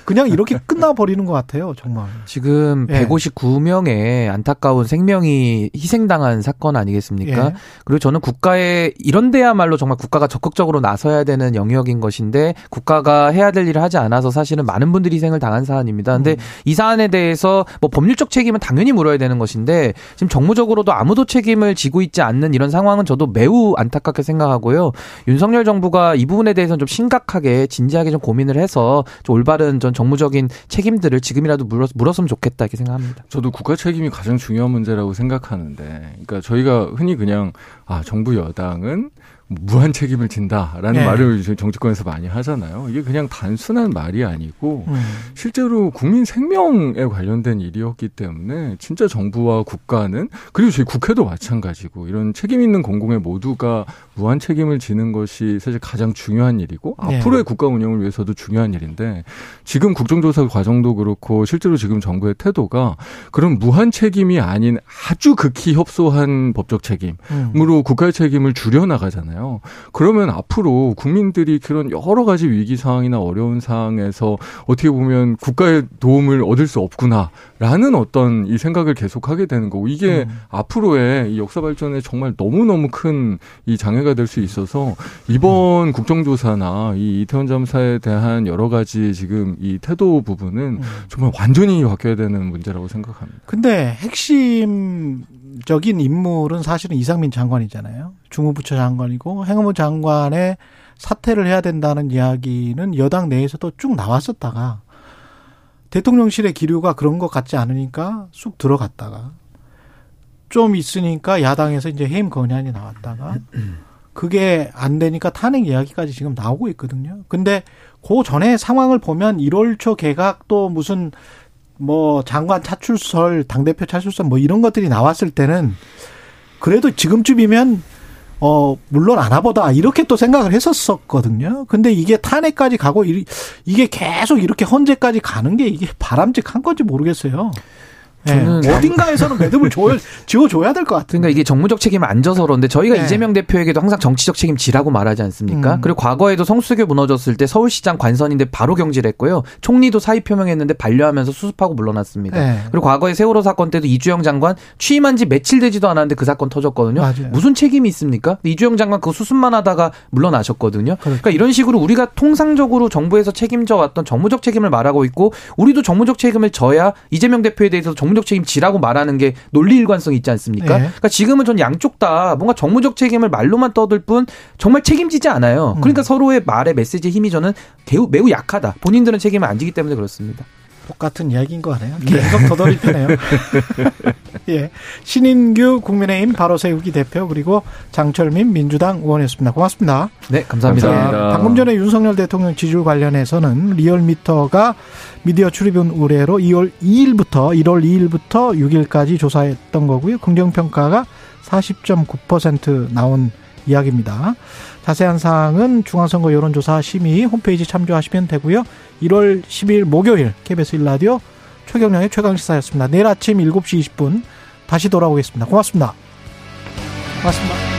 그냥 이렇게 끝나버리는 것 같아요, 정말. 지금 예. 백오십구 명의 안타까운 생명이 희생당한 사건 아니겠습니까? 예. 그리고 저는 국가에 이런 데야말로 정말 국가가 적극적으로 나서야 되는 영역인 것인데 국가가 해야 될 일을 하지 않아서 사실은 많은 분들이 희생을 당한 사안입니다. 근데 음. 이 사안에 대해서 뭐 법률적 책임은 당연히 물어야 되는 것인데 지금 정무적으로도 아무도 책임을 지고 있지 않는 이런 상황은 저도 매우 안타깝게 생각하고요. 윤석열 정부가 이 부분에 대해서는 좀 심각하게 진지하게 좀 고민을 해서 좀 올바른 전 정무적인 책임들을 지금이라도 물었, 물었으면 좋겠다 이렇게 생각합니다. 저도 국가 책임이 가장 중요한 문제라고 생각하는데 그러니까 저희가 흔히 그냥 아 정부 여당은 무한 책임을 진다라는 네. 말을 정치권에서 많이 하잖아요. 이게 그냥 단순한 말이 아니고 음. 실제로 국민 생명에 관련된 일이었기 때문에 진짜 정부와 국가는 그리고 저희 국회도 마찬가지고 이런 책임 있는 공공의 모두가 무한 책임을 지는 것이 사실 가장 중요한 일이고 네. 앞으로의 국가 운영을 위해서도 중요한 일인데 지금 국정조사 과정도 그렇고 실제로 지금 정부의 태도가 그런 무한 책임이 아닌 아주 극히 협소한 법적 책임으로 음. 국가의 책임을 줄여나가잖아요. 그러면 앞으로 국민들이 그런 여러 가지 위기 상황이나 어려운 상황에서 어떻게 보면 국가의 도움을 얻을 수 없구나라는 어떤 이 생각을 계속하게 되는 거고 이게 음. 앞으로의 이 역사 발전에 정말 너무너무 큰 이 장애가 될 수 있어서 이번 음. 국정조사나 이 이태원 참사에 대한 여러 가지 지금 이 태도 부분은 음. 정말 완전히 바뀌어야 되는 문제라고 생각합니다. 근데 핵심적인 인물은 사실은 이상민 장관이잖아요. 중후부처 장관이고 행안부 장관의 사퇴를 해야 된다는 이야기는 여당 내에서도 쭉 나왔었다가 대통령실의 기류가 그런 것 같지 않으니까 쑥 들어갔다가 좀 있으니까 야당에서 이제 해임 건의안이 나왔다가 그게 안 되니까 탄핵 이야기까지 지금 나오고 있거든요. 근데 그 전에 상황을 보면 일월 초 개각 또 무슨 뭐 장관 차출설, 당대표 차출설 뭐 이런 것들이 나왔을 때는 그래도 지금쯤이면 어 물론 아나 보다 이렇게 또 생각을 했었었거든요. 근데 이게 탄핵까지 가고 이게 계속 이렇게 헌재까지 가는 게 이게 바람직한 건지 모르겠어요. 저는 네. 어딘가에서는 매듭을 지어줘야 될 것 같아요. 그러니까 이게 정무적 책임을 안 져서 그런데 저희가 네. 이재명 대표에게도 항상 정치적 책임 지라고 말하지 않습니까? 음. 그리고 과거에도 성수교 무너졌을 때 서울시장 관선인데 바로 경질했고요. 총리도 사의 표명했는데 반려하면서 수습하고 물러났습니다. 네. 그리고 과거에 세월호 사건 때도 이주영 장관 취임한 지 며칠 되지도 않았는데 그 사건 터졌거든요. 맞아요. 무슨 책임이 있습니까? 이주영 장관 그거 수습만 하다가 물러나셨거든요. 그렇죠. 그러니까 이런 식으로 우리가 통상적으로 정부에서 책임져 왔던 정무적 책임을 말하고 있고 우리도 정무적 책임을 져야 이재명 대표에 대해서 정무적 책임 지라고 말하는 게 논리 일관성이 있지 않습니까? 예. 그러니까 지금은 전 양쪽 다 뭔가 정무적 책임을 말로만 떠들 뿐 정말 책임지지 않아요. 그러니까 음. 서로의 말의 메시지의 힘이 저는 매우, 매우 약하다. 본인들은 책임을 안 지기 때문에 그렇습니다. 똑같은 이야기인 거 같네요. 계속 네. 더더리네요. 예, 신인규 국민의힘 바로 세우기 대표 그리고 장철민 민주당 의원이었습니다. 고맙습니다. 네, 감사합니다. 감사합니다. 예, 방금 전에 윤석열 대통령 지지율 관련해서는 리얼미터가 미디어 출입은 의뢰로 이월 이일부터 일월 이일부터 육일까지 조사했던 거고요. 긍정평가가 사십 점 구 퍼센트 나온 이야기입니다. 자세한 사항은 중앙선거 여론조사 심의 홈페이지 참조하시면 되고요. 일월 십이일 목요일 케이비에스 일 라디오 최경영의 최강시사였습니다. 내일 아침 일곱 시 이십 분 다시 돌아오겠습니다. 고맙습니다. 고맙습니다.